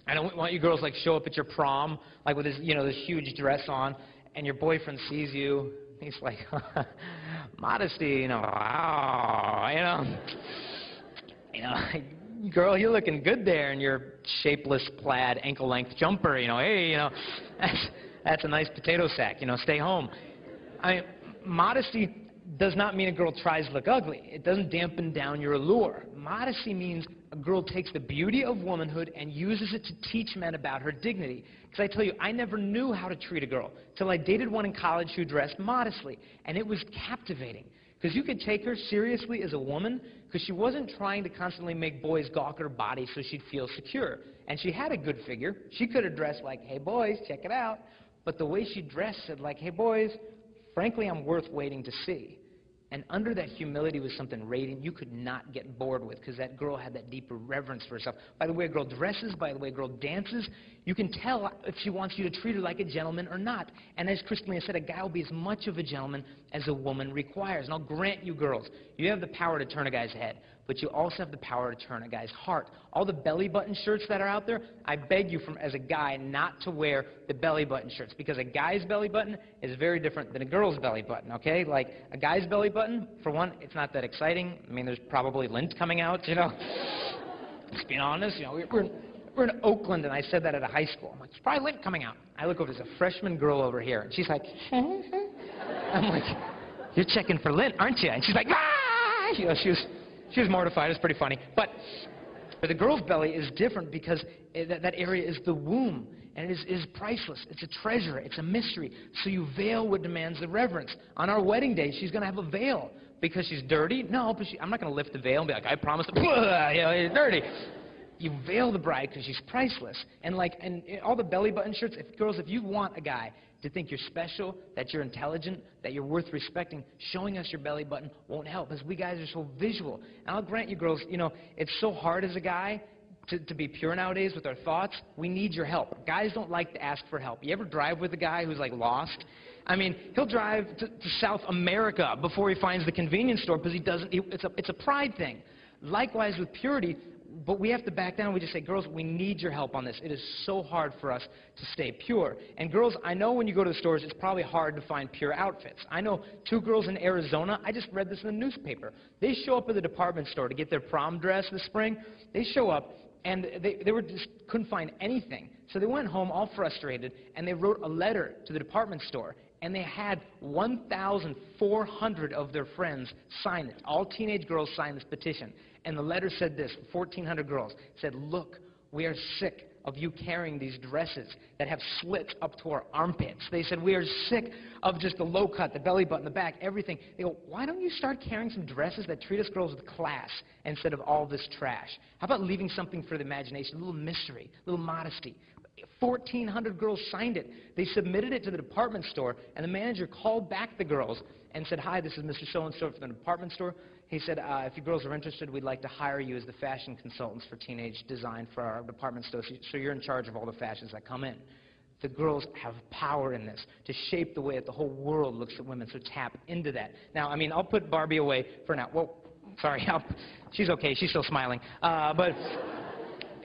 I don't want you girls, like, show up at your prom, like, with this, you know, this huge dress on, and your boyfriend sees you, and he's like, modesty, you know, wow, you know. You know, like, girl, you're looking good there in your shapeless plaid ankle-length jumper, you know, hey, you know, that's, that's a nice potato sack, you know, stay home. I mean, modesty does not mean a girl tries to look ugly. It doesn't dampen down your allure. Modesty means a girl takes the beauty of womanhood and uses it to teach men about her dignity. Because I tell you, I never knew how to treat a girl till I dated one in college who dressed modestly, and it was captivating. Because you could take her seriously as a woman, because she wasn't trying to constantly make boys gawk her body so she'd feel secure. And she had a good figure. She could have dressed like, hey, boys, check it out. But the way she dressed said, like, hey, boys, frankly, I'm worth waiting to see. And under that humility was something radiant you could not get bored with, because that girl had that deeper reverence for herself. By the way a girl dresses, by the way a girl dances, you can tell if she wants you to treat her like a gentleman or not. And as Crystalina said, a guy will be as much of a gentleman as a woman requires. And I'll grant you girls, you have the power to turn a guy's head, but you also have the power to turn a guy's heart. All the belly button shirts that are out there, I beg you from, as a guy, not to wear the belly button shirts, because a guy's belly button is very different than a girl's belly button, okay? Like, a guy's belly button, for one, it's not that exciting. I mean, there's probably lint coming out, you know? Just being honest, you know, we're, we're, we're in Oakland, and I said that at a high school. I'm like, there's probably lint coming out. I look over, there's a freshman girl over here, and she's like, I'm like, you're checking for lint, aren't you? And she's like, ah! You know, she was... She was mortified. It's pretty funny. But The girl's belly is different because that, that area is the womb, and it is, is priceless. It's a treasure. It's a mystery. So you veil what demands the reverence. On our wedding day, she's going to have a veil because she's dirty. No, but she, I'm not going to lift the veil and be like, I promised to, you know, it's dirty. You veil the bride because she's priceless. And like, and all the belly button shirts, if, girls, if you want a guy to think you're special, that you're intelligent, that you're worth respecting, showing us your belly button won't help, because we guys are so visual. And I'll grant you, girls, you know, it's so hard as a guy to, to be pure nowadays with our thoughts. We need your help. Guys don't like to ask for help. You ever drive with a guy who's, like, lost? I mean, he'll drive to, to South America before he finds the convenience store because he doesn't, he, it's, a, it's a pride thing. Likewise with purity, but we have to back down. We just say, girls, we need your help on this. It is so hard for us to stay pure. And girls, I know when you go to the stores, it's probably hard to find pure outfits. I know two girls in Arizona, I just read this in the newspaper. They show up at the department store to get their prom dress this spring. They show up, and they, they were just couldn't find anything. So they went home all frustrated, and they wrote a letter to the department store. And they had one thousand four hundred of their friends sign it. All teenage girls signed this petition. And the letter said this, fourteen hundred girls, said, look, we are sick of you carrying these dresses that have slits up to our armpits. They said, we are sick of just the low cut, the belly button, the back, everything. They go, why don't you start carrying some dresses that treat us girls with class instead of all this trash? How about leaving something for the imagination, a little mystery, a little modesty? fourteen hundred girls signed it. They submitted it to the department store, and the manager called back the girls and said, hi, this is Mister So-and-so from the department store. He said, uh, if you girls are interested, we'd like to hire you as the fashion consultants for teenage design for our department store, so you're in charge of all the fashions that come in. The girls have power in this to shape the way that the whole world looks at women, so tap into that. Now, I mean, I'll put Barbie away for now. Well, sorry, I'll, she's okay. She's still smiling. Uh, but...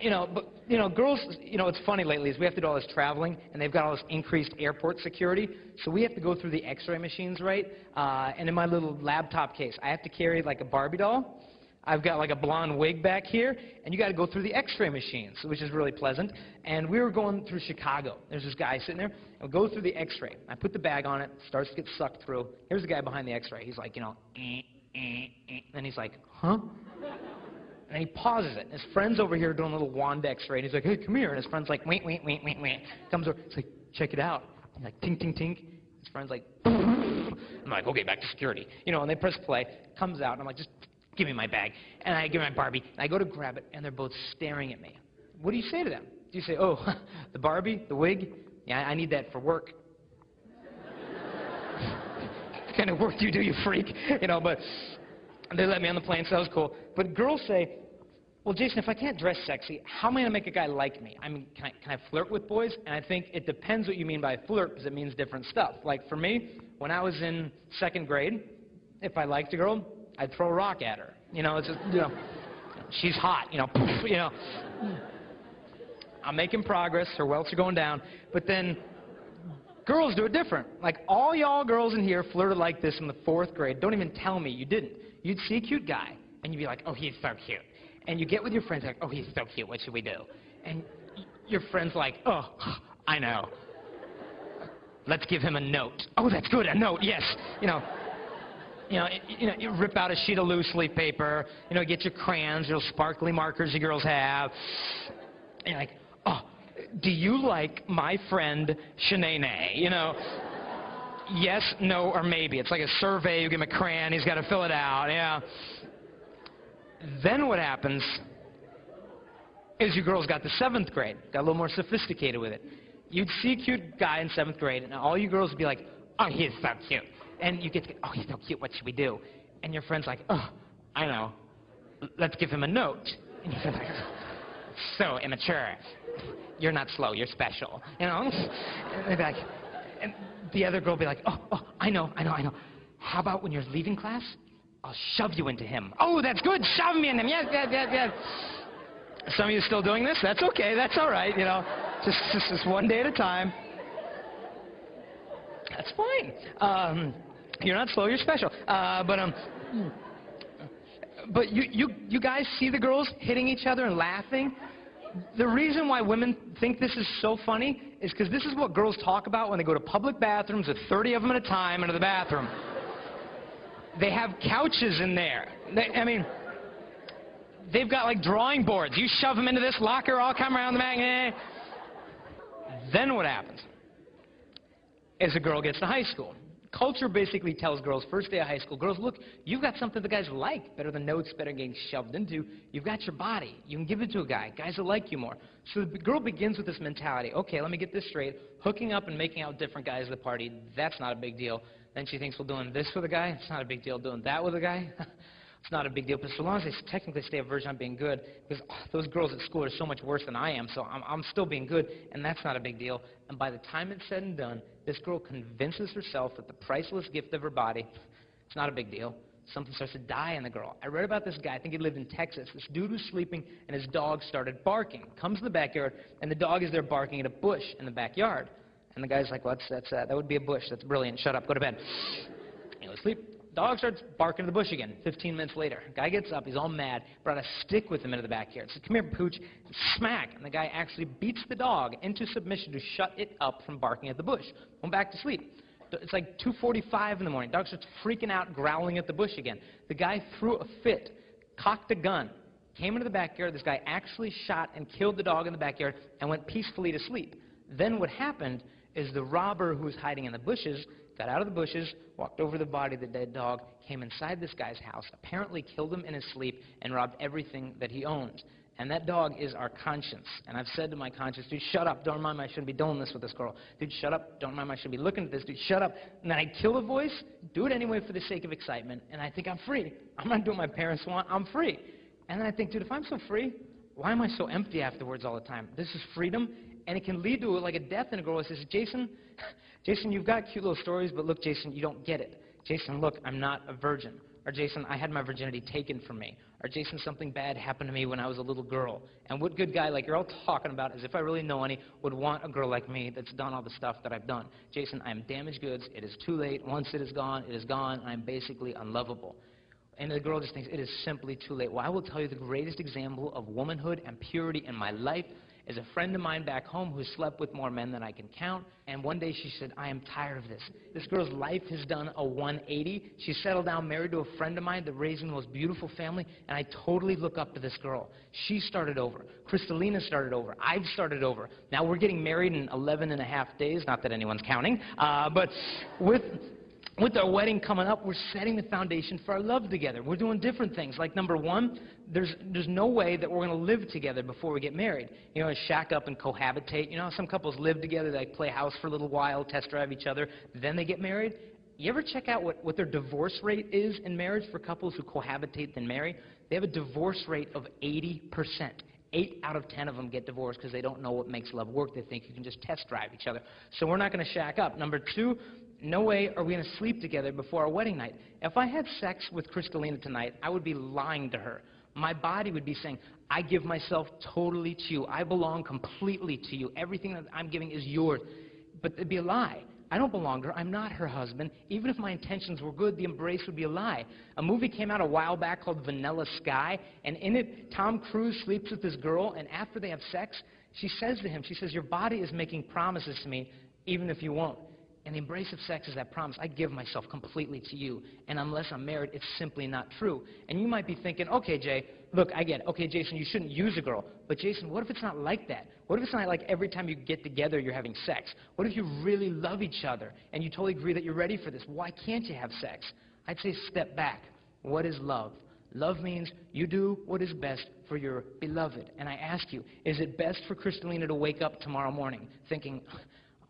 You know, but, you know, girls, you know, it's funny lately is we have to do all this traveling, and they've got all this increased airport security, so we have to go through the x-ray machines, right? Uh, and in my little laptop case, I have to carry, like, a Barbie doll. I've got, like, a blonde wig back here, and you got to go through the x-ray machines, which is really pleasant. And we were going through Chicago. There's this guy sitting there. I'll go through the x-ray. I put the bag on it. Starts to get sucked through. Here's the guy behind the x-ray. He's like, you know, eh, eh, eh. And he's like, huh? And he pauses it. His friend's over here doing a little wand x-ray, and he's like, hey, come here. And his friend's like, wait, wait, wait, wait, wait. Comes over, he's like, check it out. He's like, tink, tink, tink. His friend's like, I'm like, okay, back to security. You know, and they press play, comes out, and I'm like, just give me my bag. And I give my Barbie, and I go to grab it, and they're both staring at me. What do you say to them? Do you say, oh, the Barbie, the wig? Yeah, I need that for work. What kind of work do you do, you freak? You know, but they let me on the plane, so that was cool. But girls say, well, Jason, if I can't dress sexy, how am I going to make a guy like me? I mean, can I, can I flirt with boys? And I think it depends what you mean by flirt, because it means different stuff. Like, for me, when I was in second grade, if I liked a girl, I'd throw a rock at her. You know, it's just, you know, she's hot, you know, poof, you know. I'm making progress, her welts are going down. But then girls do it different. Like, all y'all girls in here flirted like this in the fourth grade. Don't even tell me you didn't. You'd see a cute guy, and you'd be like, oh, he's so cute. And you get with your friends, like, oh, he's so cute, what should we do? And your friend's like, oh, I know. Let's give him a note. Oh, that's good, a note, yes. You know, you know, you know, you rip out a sheet of loose leaf paper, you know, get your crayons, your sparkly markers you girls have. And you're like, oh, do you like my friend Shanae? You know, yes, no, or maybe. It's like a survey, you give him a crayon, he's got to fill it out, yeah. Then what happens is you girls got to seventh grade, got a little more sophisticated with it. You'd see a cute guy in seventh grade, and all you girls would be like, oh, he's so cute. And you get to go, oh, he's so cute, what should we do? And your friend's like, oh, I know, let's give him a note. And you're like, so immature. You're not slow, you're special. You know? And they'd be like, and the other girl would be like, oh, oh, I know, I know, I know. How about when you're leaving class? I'll shove you into him. Oh, that's good. Shove me in him. Yes, yes, yes, yes. Some of you are still doing this. That's okay. That's all right. You know, just, just, just one day at a time. That's fine. Um, you're not slow. You're special. Uh, but um, but you, you, you guys see the girls hitting each other and laughing. The reason why women think this is so funny is because this is what girls talk about when they go to public bathrooms with thirty of them at a time into the bathroom. They have couches in there. They, I mean, they've got like drawing boards. You shove them into this locker, all come around the back. Eh. Then what happens is a girl gets to high school. Culture basically tells girls, first day of high school, girls, look, you've got something the guys like. Better than notes, better than getting shoved into. You've got your body. You can give it to a guy. Guys will like you more. So the girl begins with this mentality. Okay, let me get this straight. Hooking up and making out with different guys at the party, that's not a big deal. Then she thinks, well, doing this with a guy, it's not a big deal. Doing that with a guy, it's not a big deal. But so long as I technically stay a virgin, I'm being good. Because oh, those girls at school are so much worse than I am, so I'm, I'm still being good, and that's not a big deal. And by the time it's said and done, this girl convinces herself that the priceless gift of her body, it's not a big deal. Something starts to die in the girl. I read about this guy, I think he lived in Texas. This dude was sleeping and his dog started barking. Comes to the backyard and the dog is there barking at a bush in the backyard. And the guy's like, well, that's, that's, uh, that would be a bush. That's brilliant. Shut up. Go to bed. You know, sleep. Dog starts barking at the bush again. Fifteen minutes later, guy gets up. He's all mad. Brought a stick with him into the backyard. Says, come here, pooch. Smack. And the guy actually beats the dog into submission to shut it up from barking at the bush. Went back to sleep. It's like two forty-five in the morning. Dog starts freaking out, growling at the bush again. The guy threw a fit, cocked a gun, came into the backyard. This guy actually shot and killed the dog in the backyard and went peacefully to sleep. Then what happened is the robber who was hiding in the bushes got out of the bushes, walked over the body of the dead dog, came inside this guy's house, apparently killed him in his sleep, and robbed everything that he owned. And that dog is our conscience. And I've said to my conscience, dude, shut up. Don't remind me I shouldn't be doing this with this girl. Dude, shut up. Don't remind me I shouldn't be looking at this. Dude, shut up. And then I kill a voice, do it anyway for the sake of excitement, and I think I'm free. I'm not doing what my parents want. I'm free. And then I think, dude, if I'm so free, why am I so empty afterwards all the time? This is freedom. And it can lead to like a death in a girl that says, Jason, Jason, you've got cute little stories, but look, Jason, you don't get it. Jason, look, I'm not a virgin. Or Jason, I had my virginity taken from me. Or Jason, something bad happened to me when I was a little girl. And what good guy like you're all talking about, as if I really know any, would want a girl like me that's done all the stuff that I've done? Jason, I am damaged goods. It is too late. Once it is gone, it is gone. I am basically unlovable. And the girl just thinks it is simply too late. Well, I will tell you the greatest example of womanhood and purity in my life is a friend of mine back home who slept with more men than I can count, and one day she said, I am tired of this. This girl's life has done a one eighty. She settled down, married to a friend of mine that raised the most beautiful family, and I totally look up to this girl. She started over. Crystalina started over. I've started over. Now we're getting married in eleven and a half days, not that anyone's counting, uh, but with... With our wedding coming up, we're setting the foundation for our love together. We're doing different things. Like, number one, there's, there's no way that we're going to live together before we get married. You know, shack up and cohabitate. You know, some couples live together, they play house for a little while, test drive each other, then they get married. You ever check out what, what their divorce rate is in marriage for couples who cohabitate then marry? They have a divorce rate of eighty percent. Eight out of ten of them get divorced because they don't know what makes love work. They think you can just test drive each other. So we're not going to shack up. Number two, no way are we going to sleep together before our wedding night. If I had sex with Crystalina tonight, I would be lying to her. My body would be saying, I give myself totally to you. I belong completely to you. Everything that I'm giving is yours. But it'd be a lie. I don't belong to her. I'm not her husband. Even if my intentions were good, the embrace would be a lie. A movie came out a while back called Vanilla Sky, and in it, Tom Cruise sleeps with this girl, and after they have sex, she says to him, she says, your body is making promises to me, even if you won't. And the embrace of sex is that promise. I give myself completely to you, and unless I'm married, it's simply not true. And you might be thinking, okay, Jay, look, I get it. Okay, Jason, you shouldn't use a girl. But, Jason, what if it's not like that? What if it's not like every time you get together you're having sex? What if you really love each other and you totally agree that you're ready for this? Why can't you have sex? I'd say step back. What is love? Love means you do what is best for your beloved. And I ask you, is it best for Crystalina to wake up tomorrow morning thinking,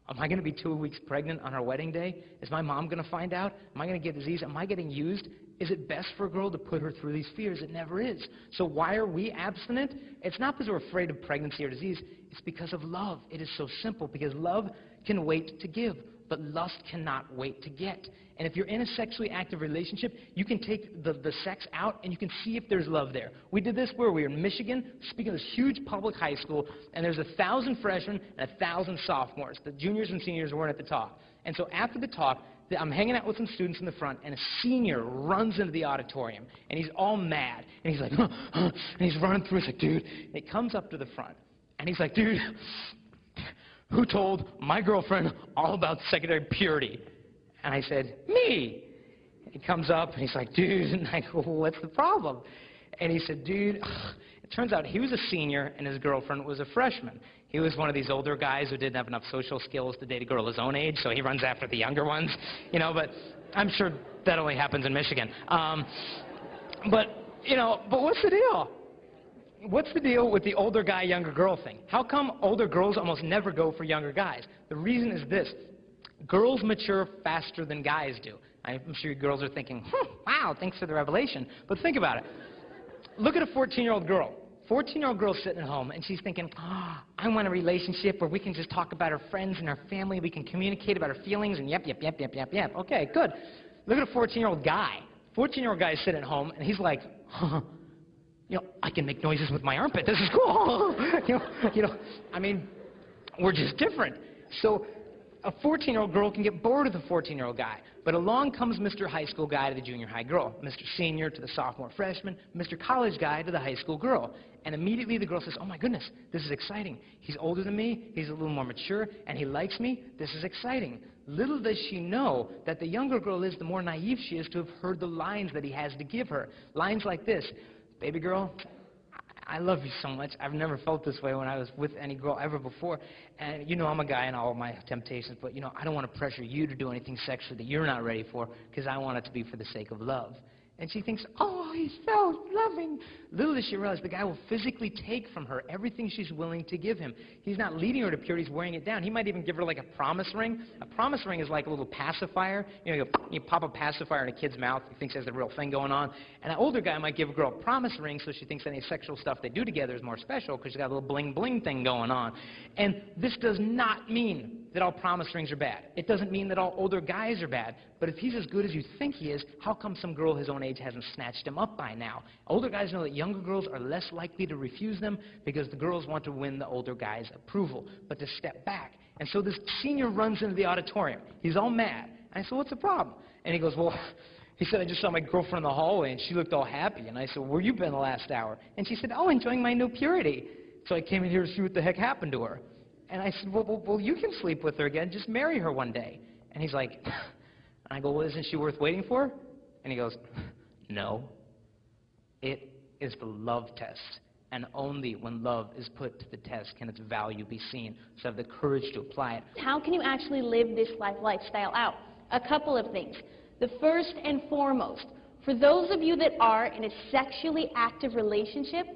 am I going to be two weeks pregnant on our wedding day? Is my mom going to find out? Am I going to get disease? Am I getting used? Is it best for a girl to put her through these fears? It never is. So why are we abstinent? It's not because we're afraid of pregnancy or disease. It's because of love. It is so simple because love can wait to give, but lust cannot wait to get. And if you're in a sexually active relationship, you can take the, the sex out and you can see if there's love there. We did this where we were in Michigan, speaking of this huge public high school, and there's a thousand freshmen and a thousand sophomores. The juniors and seniors weren't at the talk. And so after the talk, I'm hanging out with some students in the front, and a senior runs into the auditorium, and he's all mad. And he's like, huh, huh, and he's running through, he's like, dude. And he comes up to the front, and he's like, dude, who told my girlfriend all about secondary purity? And I said, me. He comes up, and he's like, dude, and I go, well, what's the problem? And he said, dude, ugh. It turns out he was a senior and his girlfriend was a freshman. He was one of these older guys who didn't have enough social skills to date a girl his own age, so he runs after the younger ones, you know, but I'm sure that only happens in Michigan. Um, but, you know, but what's the deal? What's the deal with the older guy, younger girl thing? How come older girls almost never go for younger guys? The reason is this. Girls mature faster than guys do. I'm sure girls are thinking, hmm, wow, thanks for the revelation. But think about it. Look at a fourteen-year-old girl. fourteen-year-old girl sitting at home, and she's thinking, oh, I want a relationship where we can just talk about our friends and our family, we can communicate about our feelings, and yep, yep, yep, yep, yep, yep. Okay, good. Look at a fourteen-year-old guy. fourteen-year-old guy is sitting at home, and he's like, huh, you know, I can make noises with my armpit. This is cool. you know, you know, I mean, we're just different. So a fourteen-year-old girl can get bored with a fourteen-year-old guy. But along comes Mister High School Guy to the junior high girl, Mister Senior to the sophomore freshman, Mister College Guy to the high school girl. And immediately the girl says, oh my goodness, this is exciting. He's older than me, he's a little more mature, and he likes me. This is exciting. Little does she know that the younger girl is, the more naive she is to have heard the lines that he has to give her. Lines like this, baby girl, I love you so much. I've never felt this way when I was with any girl ever before. And you know I'm a guy in all of my temptations, but you know I don't want to pressure you to do anything sexually that you're not ready for, because I want it to be for the sake of love. And she thinks, oh, he's so loving. Little does she realize the guy will physically take from her everything she's willing to give him. He's not leading her to purity, he's wearing it down. He might even give her like a promise ring. A promise ring is like a little pacifier. You know, you pop a pacifier in a kid's mouth, he thinks there's a real thing going on. And an older guy might give a girl a promise ring so she thinks any sexual stuff they do together is more special because she's got a little bling bling thing going on. And this does not mean that all promise rings are bad. It doesn't mean that all older guys are bad, but if he's as good as you think he is, how come some girl his own age hasn't snatched him up by now? Older guys know that younger girls are less likely to refuse them because the girls want to win the older guy's approval, but to step back. And so this senior runs into the auditorium. He's all mad. And I said, what's the problem? And he goes, well, he said, I just saw my girlfriend in the hallway and she looked all happy. And I said, where you been the last hour? And she said, oh, enjoying my new purity. So I came in here to see what the heck happened to her. And I said, well, well, well, you can sleep with her again. Just marry her one day. And he's like, and I go, well, isn't she worth waiting for? And he goes, no. It is the love test. And only when love is put to the test can its value be seen. So have the courage to apply it. How can you actually live this life lifestyle out? A couple of things. The first and foremost, for those of you that are in a sexually active relationship,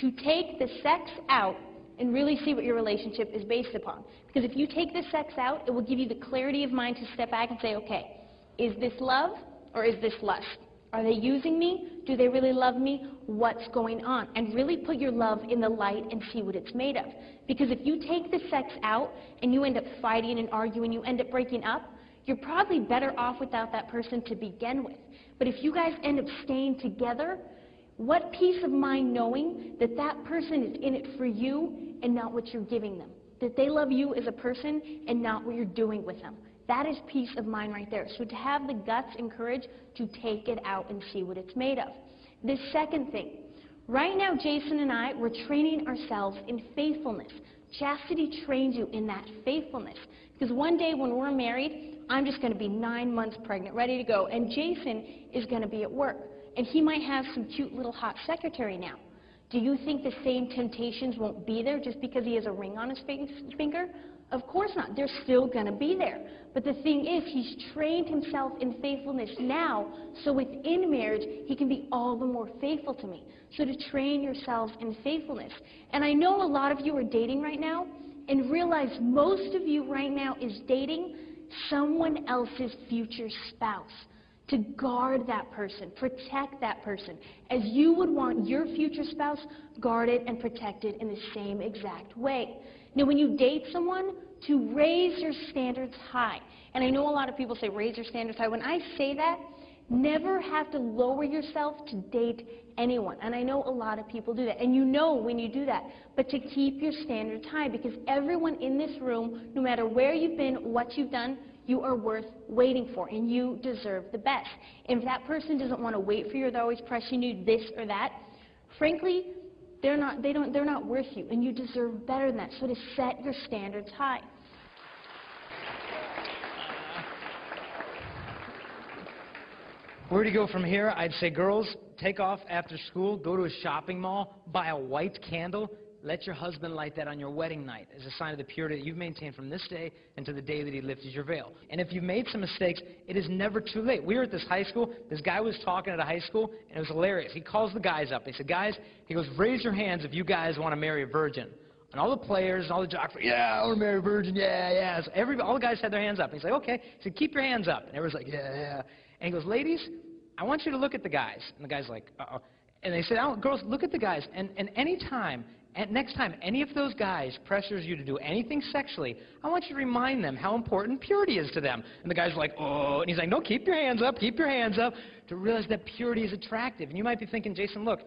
to take the sex out and really see what your relationship is based upon. Because if you take the sex out, it will give you the clarity of mind to step back and say, okay, is this love or is this lust? Are they using me? Do they really love me? What's going on? And really put your love in the light and see what it's made of. Because if you take the sex out and you end up fighting and arguing, you end up breaking up, you're probably better off without that person to begin with. But if you guys end up staying together, what peace of mind knowing that that person is in it for you and not what you're giving them? That they love you as a person and not what you're doing with them. That is peace of mind right there. So to have the guts and courage to take it out and see what it's made of. The second thing, right now Jason and I, we're training ourselves in faithfulness. Chastity trains you in that faithfulness. Because one day when we're married, I'm just going to be nine months pregnant, ready to go, and Jason is going to be at work. And he might have some cute little hot secretary now. Do you think the same temptations won't be there just because he has a ring on his finger? Of course not. They're still going to be there. But the thing is, he's trained himself in faithfulness now, so within marriage, he can be all the more faithful to me. So to train yourselves in faithfulness. And I know a lot of you are dating right now, and realize most of you right now is dating someone else's future spouse. To guard that person, protect that person, as you would want your future spouse guarded and protected in the same exact way. Now, when you date someone, to raise your standards high. And I know a lot of people say raise your standards high. When I say that, never have to lower yourself to date anyone. And I know a lot of people do that. And you know when you do that. But to keep your standards high, because everyone in this room, no matter where you've been, what you've done, you are worth waiting for, and you deserve the best. And if that person doesn't want to wait for you, they're always pressing you this or that, frankly, they're not, they don't, they're not worth you, and you deserve better than that. So to set your standards high. Where to go from here? I'd say, girls, take off after school, go to a shopping mall, buy a white candle, let your husband light that on your wedding night as a sign of the purity that you've maintained from this day and to the day that he lifted your veil. And if you've made some mistakes, it is never too late. We were at this high school. This guy was talking at a high school, and it was hilarious. He calls the guys up. He said, guys, he goes, raise your hands if you guys want to marry a virgin. And all the players and all the jocks were, yeah, I want to marry a virgin, yeah, yeah. So every, all the guys had their hands up. And he's like, okay. He said, keep your hands up. And everyone's like, yeah, yeah. And he goes, ladies, I want you to look at the guys. And the guy's like, uh-oh. And they said, oh, girls, look at the guys. And, and any time, and next time any of those guys pressures you to do anything sexually, I want you to remind them how important purity is to them. And the guys are like, oh. And he's like, no, keep your hands up, keep your hands up, to realize that purity is attractive. And you might be thinking, Jason, look,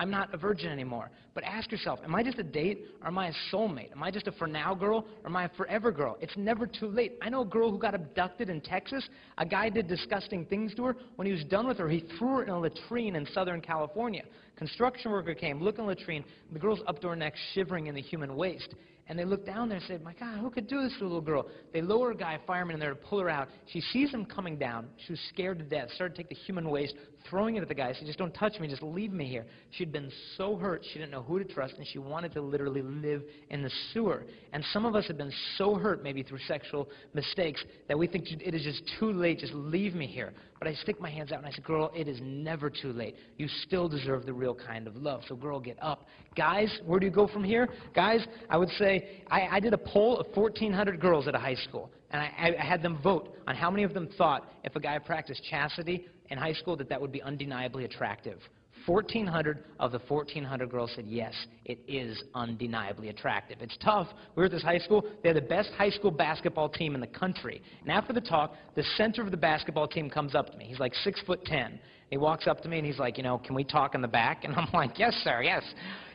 I'm not a virgin anymore. But ask yourself, am I just a date or am I a soulmate? Am I just a for now girl or am I a forever girl? It's never too late. I know a girl who got abducted in Texas. A guy did disgusting things to her. When he was done with her, he threw her in a latrine in Southern California. Construction worker came, looked in the latrine. The girl's up to her neck shivering in the human waste. And they looked down there and said, my God, who could do this to a little girl? They lower a guy, a fireman, in there to pull her out. She sees him coming down. She was scared to death. Started to take the human waste, throwing it at the guy. She said, just don't touch me. Just leave me here. She'd been so hurt, she didn't know who to trust, and she wanted to literally live in the sewer. And some of us have been so hurt, maybe through sexual mistakes, that we think it is just too late. Just leave me here. But I stick my hands out and I say, girl, it is never too late. You still deserve the real kind of love. So, girl, get up. Guys, where do you go from here? Guys, I would say, I, I did a poll of fourteen hundred girls at a high school. And I, I had them vote on how many of them thought if a guy practiced chastity in high school that that would be undeniably attractive. fourteen hundred of the fourteen hundred girls said, yes, it is undeniably attractive. It's tough. We were at this high school. They're the best high school basketball team in the country. And after the talk, the center of the basketball team comes up to me. He's like six foot ten. He walks up to me and he's like, you know, can we talk in the back? And I'm like, yes, sir, yes.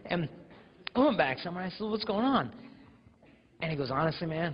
And I went back somewhere. I said, what's going on? And he goes, honestly, man,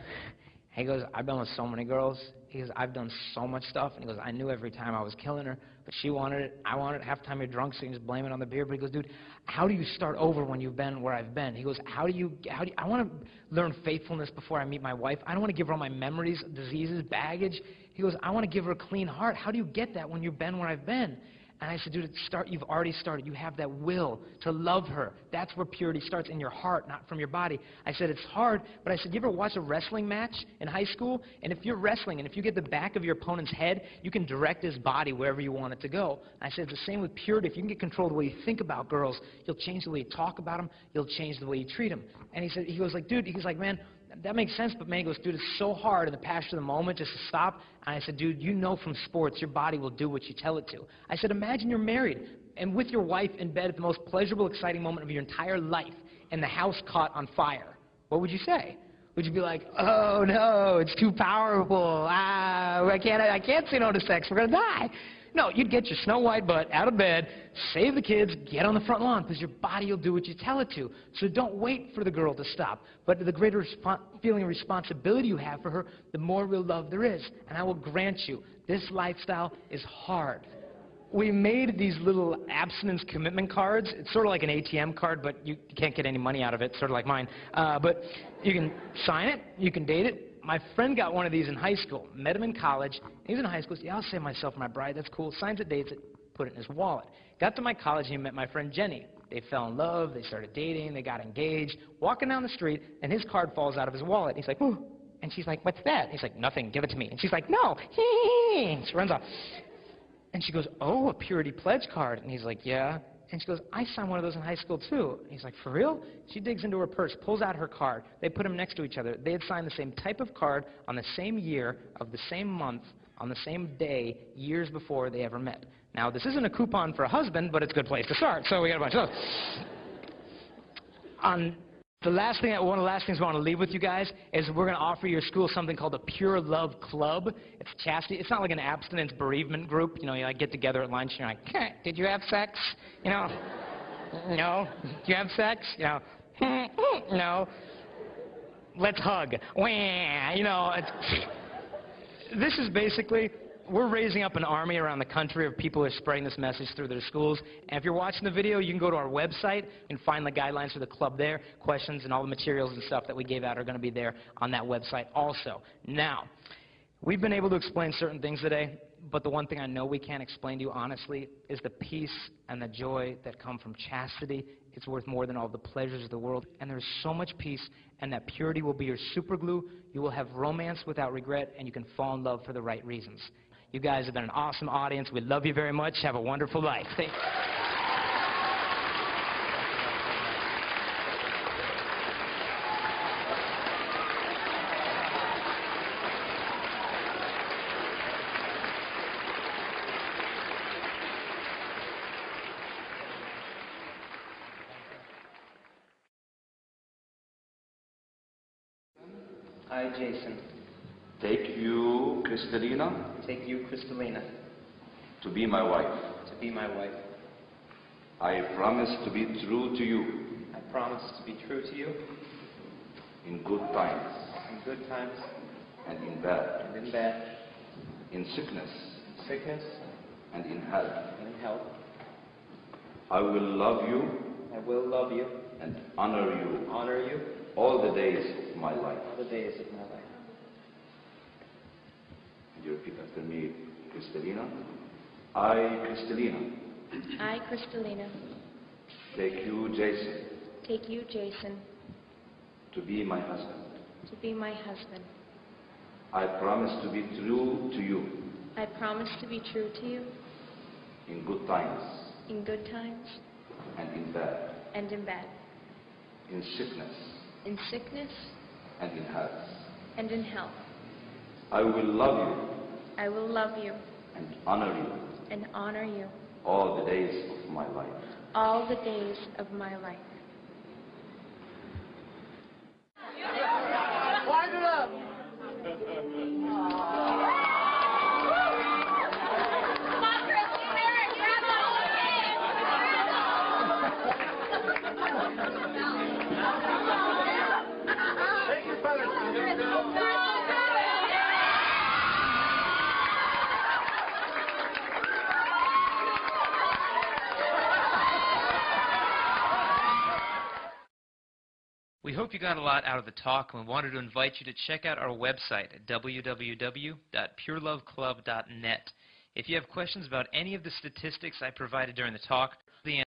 he goes, I've been with so many girls. He goes, I've done so much stuff. And he goes, I knew every time I was killing her, but she wanted it. I wanted it. Half the time you're drunk, so you can just blame it on the beer. But he goes, dude, how do you start over when you've been where I've been? He goes, how do you, how do you, I want to learn faithfulness before I meet my wife. I don't want to give her all my memories, diseases, baggage. He goes, I want to give her a clean heart. How do you get that when you've been where I've been? And I said, dude, start, you've already started. You have that will to love her. That's where purity starts, in your heart, not from your body. I said, it's hard, but I said, you ever watch a wrestling match in high school? And if you're wrestling, and if you get the back of your opponent's head, you can direct his body wherever you want it to go. And I said, it's the same with purity. If you can get control of the way you think about girls, you'll change the way you talk about them. You'll change the way you treat them. And he said, he was like, dude, he was like, man, that makes sense, but man, he goes, dude, it's so hard in the passion of the moment just to stop. And I said, dude, you know from sports, your body will do what you tell it to. I said, imagine you're married and with your wife in bed at the most pleasurable, exciting moment of your entire life, and the house caught on fire. What would you say? Would you be like, oh no, it's too powerful, ah, I can't, I can't say no to sex, we're going to die? No, you'd get your snow-white butt out of bed, save the kids, get on the front lawn, because your body will do what you tell it to. So don't wait for the girl to stop. But the greater feeling of responsibility you have for her, the more real love there is. And I will grant you, this lifestyle is hard. We made these little abstinence commitment cards. It's sort of like an A T M card, but you can't get any money out of it, sort of like mine. Uh, but you can sign it, you can date it. My friend got one of these in high school, met him in college. He's in high school, so yeah, I'll save myself my bride, that's cool. Signs it, dates it, put it in his wallet. Got to my college, and he met my friend Jenny. They fell in love, they started dating, they got engaged. Walking down the street, and his card falls out of his wallet. He's like, ooh. And she's like, what's that? He's like, nothing, give it to me. And she's like, no. And she runs off. And she goes, oh, a purity pledge card. And he's like, yeah. And she goes, I signed one of those in high school, too. And he's like, for real? She digs into her purse, pulls out her card. They put them next to each other. They had signed the same type of card on the same year, of the same month, on the same day, years before they ever met. Now, this isn't a coupon for a husband, but it's a good place to start, so we got a bunch of those. On the last thing, one of the last things we want to leave with you guys is we're going to offer your school something called the Pure Love Club. It's chastity. It's not like an abstinence bereavement group. You know, you like get together at lunch and you're like, hey, did you have sex? You know, no. Did you have sex? You know, no. Let's hug. You know, it's, this is basically, we're raising up an army around the country of people who are spreading this message through their schools. And if you're watching the video, you can go to our website and find the guidelines for the club there. Questions and all the materials and stuff that we gave out are going to be there on that website also. Now, we've been able to explain certain things today. but the one thing I know we can't explain to you honestly is the peace and the joy that come from chastity. It's worth more than all the pleasures of the world. And there's so much peace, and that purity will be your superglue. You will have romance without regret, and you can fall in love for the right reasons. You guys have been an awesome audience. We love you very much. Have a wonderful life. Thank you. Hi, Jason. Take you, Crystalina. Take you, Crystalina. To be my wife. To be my wife. I promise to be true to you. I promise to be true to you. In good times. In good times. And in bad. And in bad. In sickness. In sickness. And in health. And in health. I will love you. I will love you. And honor you. Honor you. All the days of my life. All the days of my life. And you repeat after me, Crystalina. I, Crystalina. I, Crystalina. Take you, Jason. Take you, Jason. To be my husband. To be my husband. I promise to be true to you. I promise to be true to you. In good times. In good times. And in bad. And in bad. In sickness. In sickness and in health. And in health. I will love you. I will love you. And honor you. And honor you. All the days of my life. All the days of my life. Wind it up. Come on, Crystalina, grab that whole game. We hope you got a lot out of the talk, and we wanted to invite you to check out our website at w w w dot pure love club dot net. If you have questions about any of the statistics I provided during the talk, the